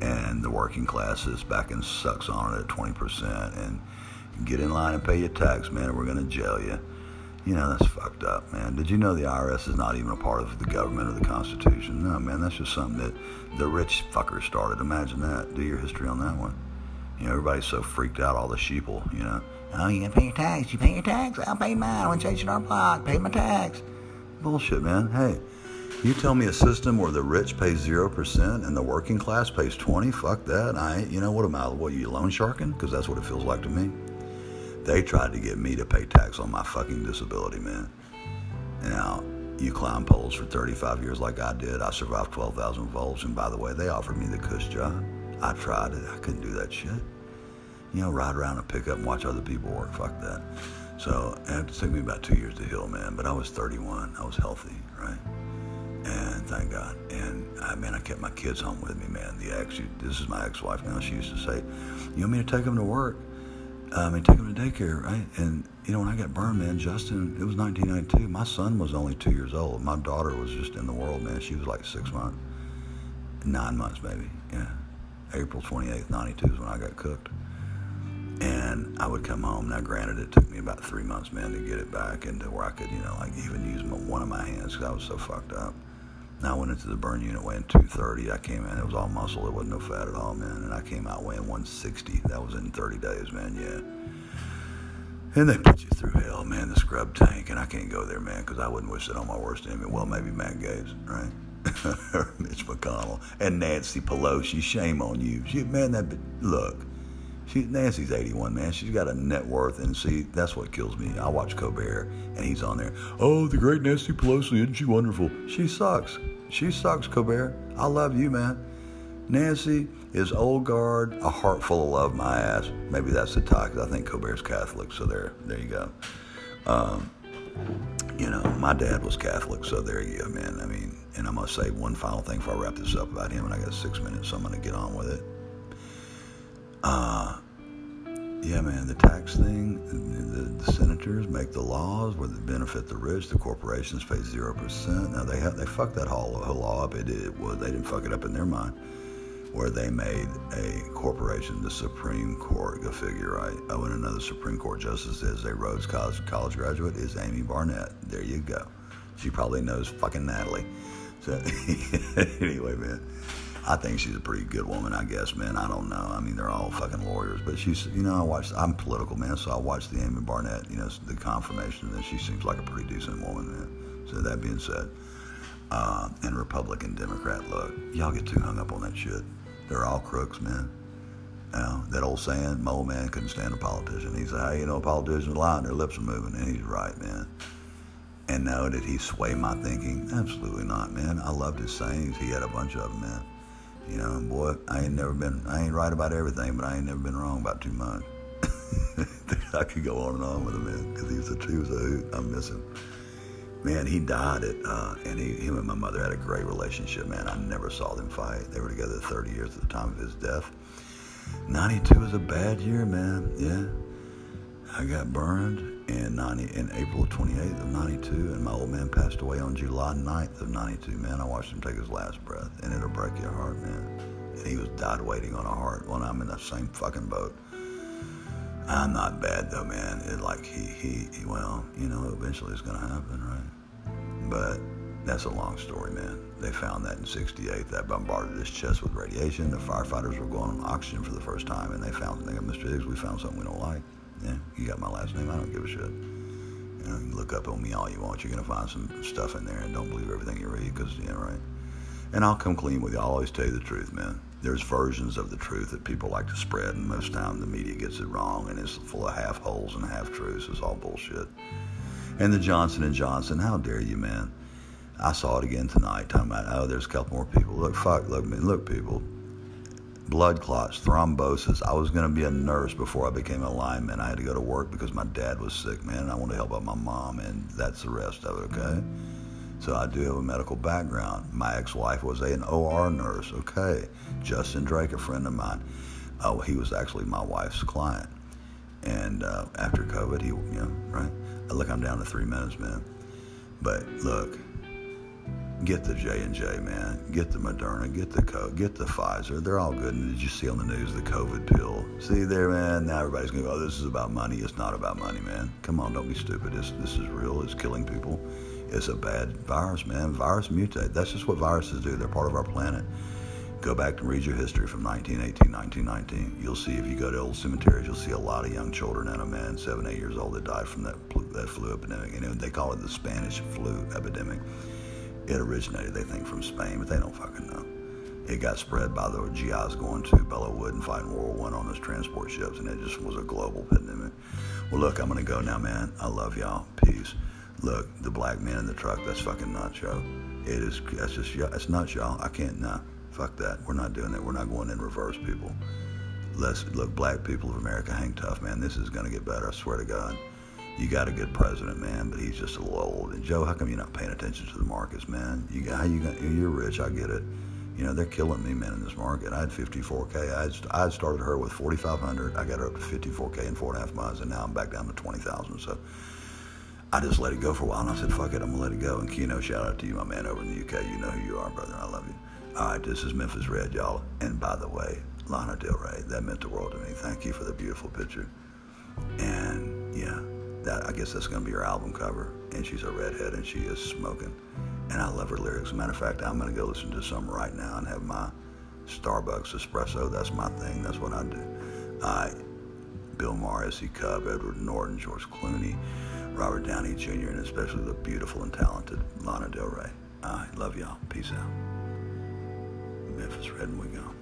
and the working class is back and sucks on it at 20%. And get in line and pay your tax, man, or we're going to jail you. You know, that's fucked up, man. Did you know the IRS is not even a part of the government or the Constitution? No, man, that's just something that the rich fuckers started. Imagine that. Do your history on that one. You know, everybody's so freaked out, all the sheeple, you know. Oh, you gotta pay your tax. You pay your tax. I'll pay mine. I went to H&R Block. Pay my tax. Bullshit, man. Hey, you tell me a system where the rich pays 0% and the working class pays 20? Fuck that. You know, what am I? What, you loan sharking? Because that's what it feels like to me. They tried to get me to pay tax on my fucking disability, man. Now, you climb poles for 35 years like I did. I survived 12,000 volts. And by the way, they offered me the cush job. I tried it. I couldn't do that shit. You know, ride around and pick up and watch other people work. Fuck that. So it took me about 2 years to heal, man. But I was 31. I was healthy, right? And thank God. And, I kept my kids home with me, man. This is my ex-wife now. She used to say, you want me to take them to work? Take them to daycare, right? And, you know, when I got burned, man, Justin, it was 1992. My son was only 2 years old. My daughter was just in the world, man. She was like 6 months. 9 months, maybe. Yeah. April 28th, 92 is when I got cooked. And I would come home. Now, granted, it took me about 3 months, man, to get it back into where I could, you know, like even use one of my hands because I was so fucked up. And I went into the burn unit weighing 230. I came in. It was all muscle. There wasn't no fat at all, man. And I came out weighing 160. That was in 30 days, man, yeah. And they put you through hell, man, the scrub tank. And I can't go there, man, because I wouldn't wish that on my worst enemy. Well, maybe Matt Gaetz, right? Mitch McConnell and Nancy Pelosi, shame on you. Nancy's 81, man. She's got a net worth, and see, that's what kills me. I watch Colbert, and he's on there. Oh, the great Nancy Pelosi, isn't she wonderful? She sucks. She sucks, Colbert. I love you, man. Nancy is old guard, a heart full of love, my ass. Maybe that's the tie, because I think Colbert's Catholic, so there you go. You know, my dad was Catholic, so there you go, man. And I'm going to say one final thing before I wrap this up about him, and I got 6 minutes, so I'm going to get on with it. Yeah, man, the tax thing, the senators make the laws where they benefit the rich, the corporations pay 0%. Now, they fucked that whole law up. They didn't fuck it up in their mind. where they made a corporation, the Supreme Court, go figure, right? Oh, and another Supreme Court justice is a Rhodes College graduate is Amy Barnett. There you go. She probably knows fucking Natalie. So anyway, man, I think she's a pretty good woman, I guess, man. I don't know. I mean, they're all fucking lawyers, but she's, you know, I'm political, man, so I watched the Amy Barnett, you know, the confirmation that she seems like a pretty decent woman, man. So that being said, and Republican, Democrat, look, y'all get too hung up on that shit. They're all crooks, man. That old saying, my old man couldn't stand a politician. He said, how you know a politician's lying? Their lips are moving. And he's right, man. And no, did he sway my thinking? Absolutely not, man. I loved his sayings. He had a bunch of them, man. You know, and boy, I ain't right about everything, but I ain't never been wrong about too much. I could go on and on with him, man, because he was a hoot. I miss him. Man, he died at, and him and my mother had a great relationship, man. I never saw them fight. They were together 30 years at the time of his death. 92 was a bad year, man, yeah. I got burned in April 28th of 92, and my old man passed away on July 9th of 92, man. I watched him take his last breath, and it'll break your heart, man. And he was died waiting on a heart when I'm in the same fucking boat. I'm not bad though, man. It like he well, you know, eventually it's gonna happen, right? But that's a long story, man. They found that in 68, that bombarded his chest with radiation. The firefighters were going on oxygen for the first time, and they found, they go, Mr. Higgs, we found something we don't like. Yeah, you got my last name, I don't give a shit. You know, you look up on me all you want, you're gonna find some stuff in there, and don't believe everything you read, because, you know, right? And I'll come clean with you, I'll always tell you the truth, man. There's versions of the truth that people like to spread, and most time the media gets it wrong, and it's full of half holes and half truths. It's all bullshit. And the Johnson & Johnson, how dare you, man? I saw it again tonight, talking about, oh, there's a couple more people. Look, fuck, look, people. Blood clots, thrombosis. I was going to be a nurse before I became a lineman. I had to go to work because my dad was sick, man, and I wanted to help out my mom, and that's the rest of it, okay? So I do have a medical background. My ex-wife was an OR nurse, okay. Justin Drake, a friend of mine, he was actually my wife's client. And after COVID, you know, right? Look, I'm down to 3 minutes, man. But look, get the J&J, man. Get the Moderna, get the Pfizer. They're all good. And did you see on the news the COVID pill? See there, man, now everybody's gonna go, oh, this is about money. It's not about money, man. Come on, don't be stupid. This is real, it's killing people. It's a bad virus, man. Virus mutate. That's just what viruses do. They're part of our planet. Go back and read your history from 1918, 1919. You'll see, if you go to old cemeteries, you'll see a lot of young children and a man 7-8 years old that died from that flu epidemic. And they call it the Spanish flu epidemic. It originated, they think, from Spain, but they don't fucking know. It got spread by the GIs going to Bella Wood and fighting World War I on those transport ships, and it just was a global pandemic. Well, look, I'm going to go now, man. I love y'all. Peace. Look, the black man in the truck, that's fucking nuts, yo. It is, that's just, it's nuts, y'all. I can't, nah, fuck that. We're not doing that. We're not going in reverse, people. Let's, look, black people of America, hang tough, man. This is going to get better, I swear to God. You got a good president, man, but he's just a little old. And Joe, how come you're not paying attention to the markets, man? You're rich, I get it. You know, they're killing me, man, in this market. I had 54K. I had started her with 4,500. I got her up to 54K in 4.5 months, and now I'm back down to 20,000, so. I just let it go for a while, and I said, fuck it, I'm going to let it go. And Keno, shout out to you, my man over in the UK. You know who you are, brother. I love you. All right, this is Memphis Red, y'all. And by the way, Lana Del Rey, that meant the world to me. Thank you for the beautiful picture. And, yeah, that, I guess that's going to be her album cover. And she's a redhead, and she is smoking. And I love her lyrics. As a matter of fact, I'm going to go listen to some right now and have my Starbucks espresso. That's my thing. That's what I do. Bill Maher, S.E. Cupp, Edward Norton, George Clooney, Robert Downey Jr., and especially the beautiful and talented Lana Del Rey. I love y'all. Peace out. Memphis Red, and we go.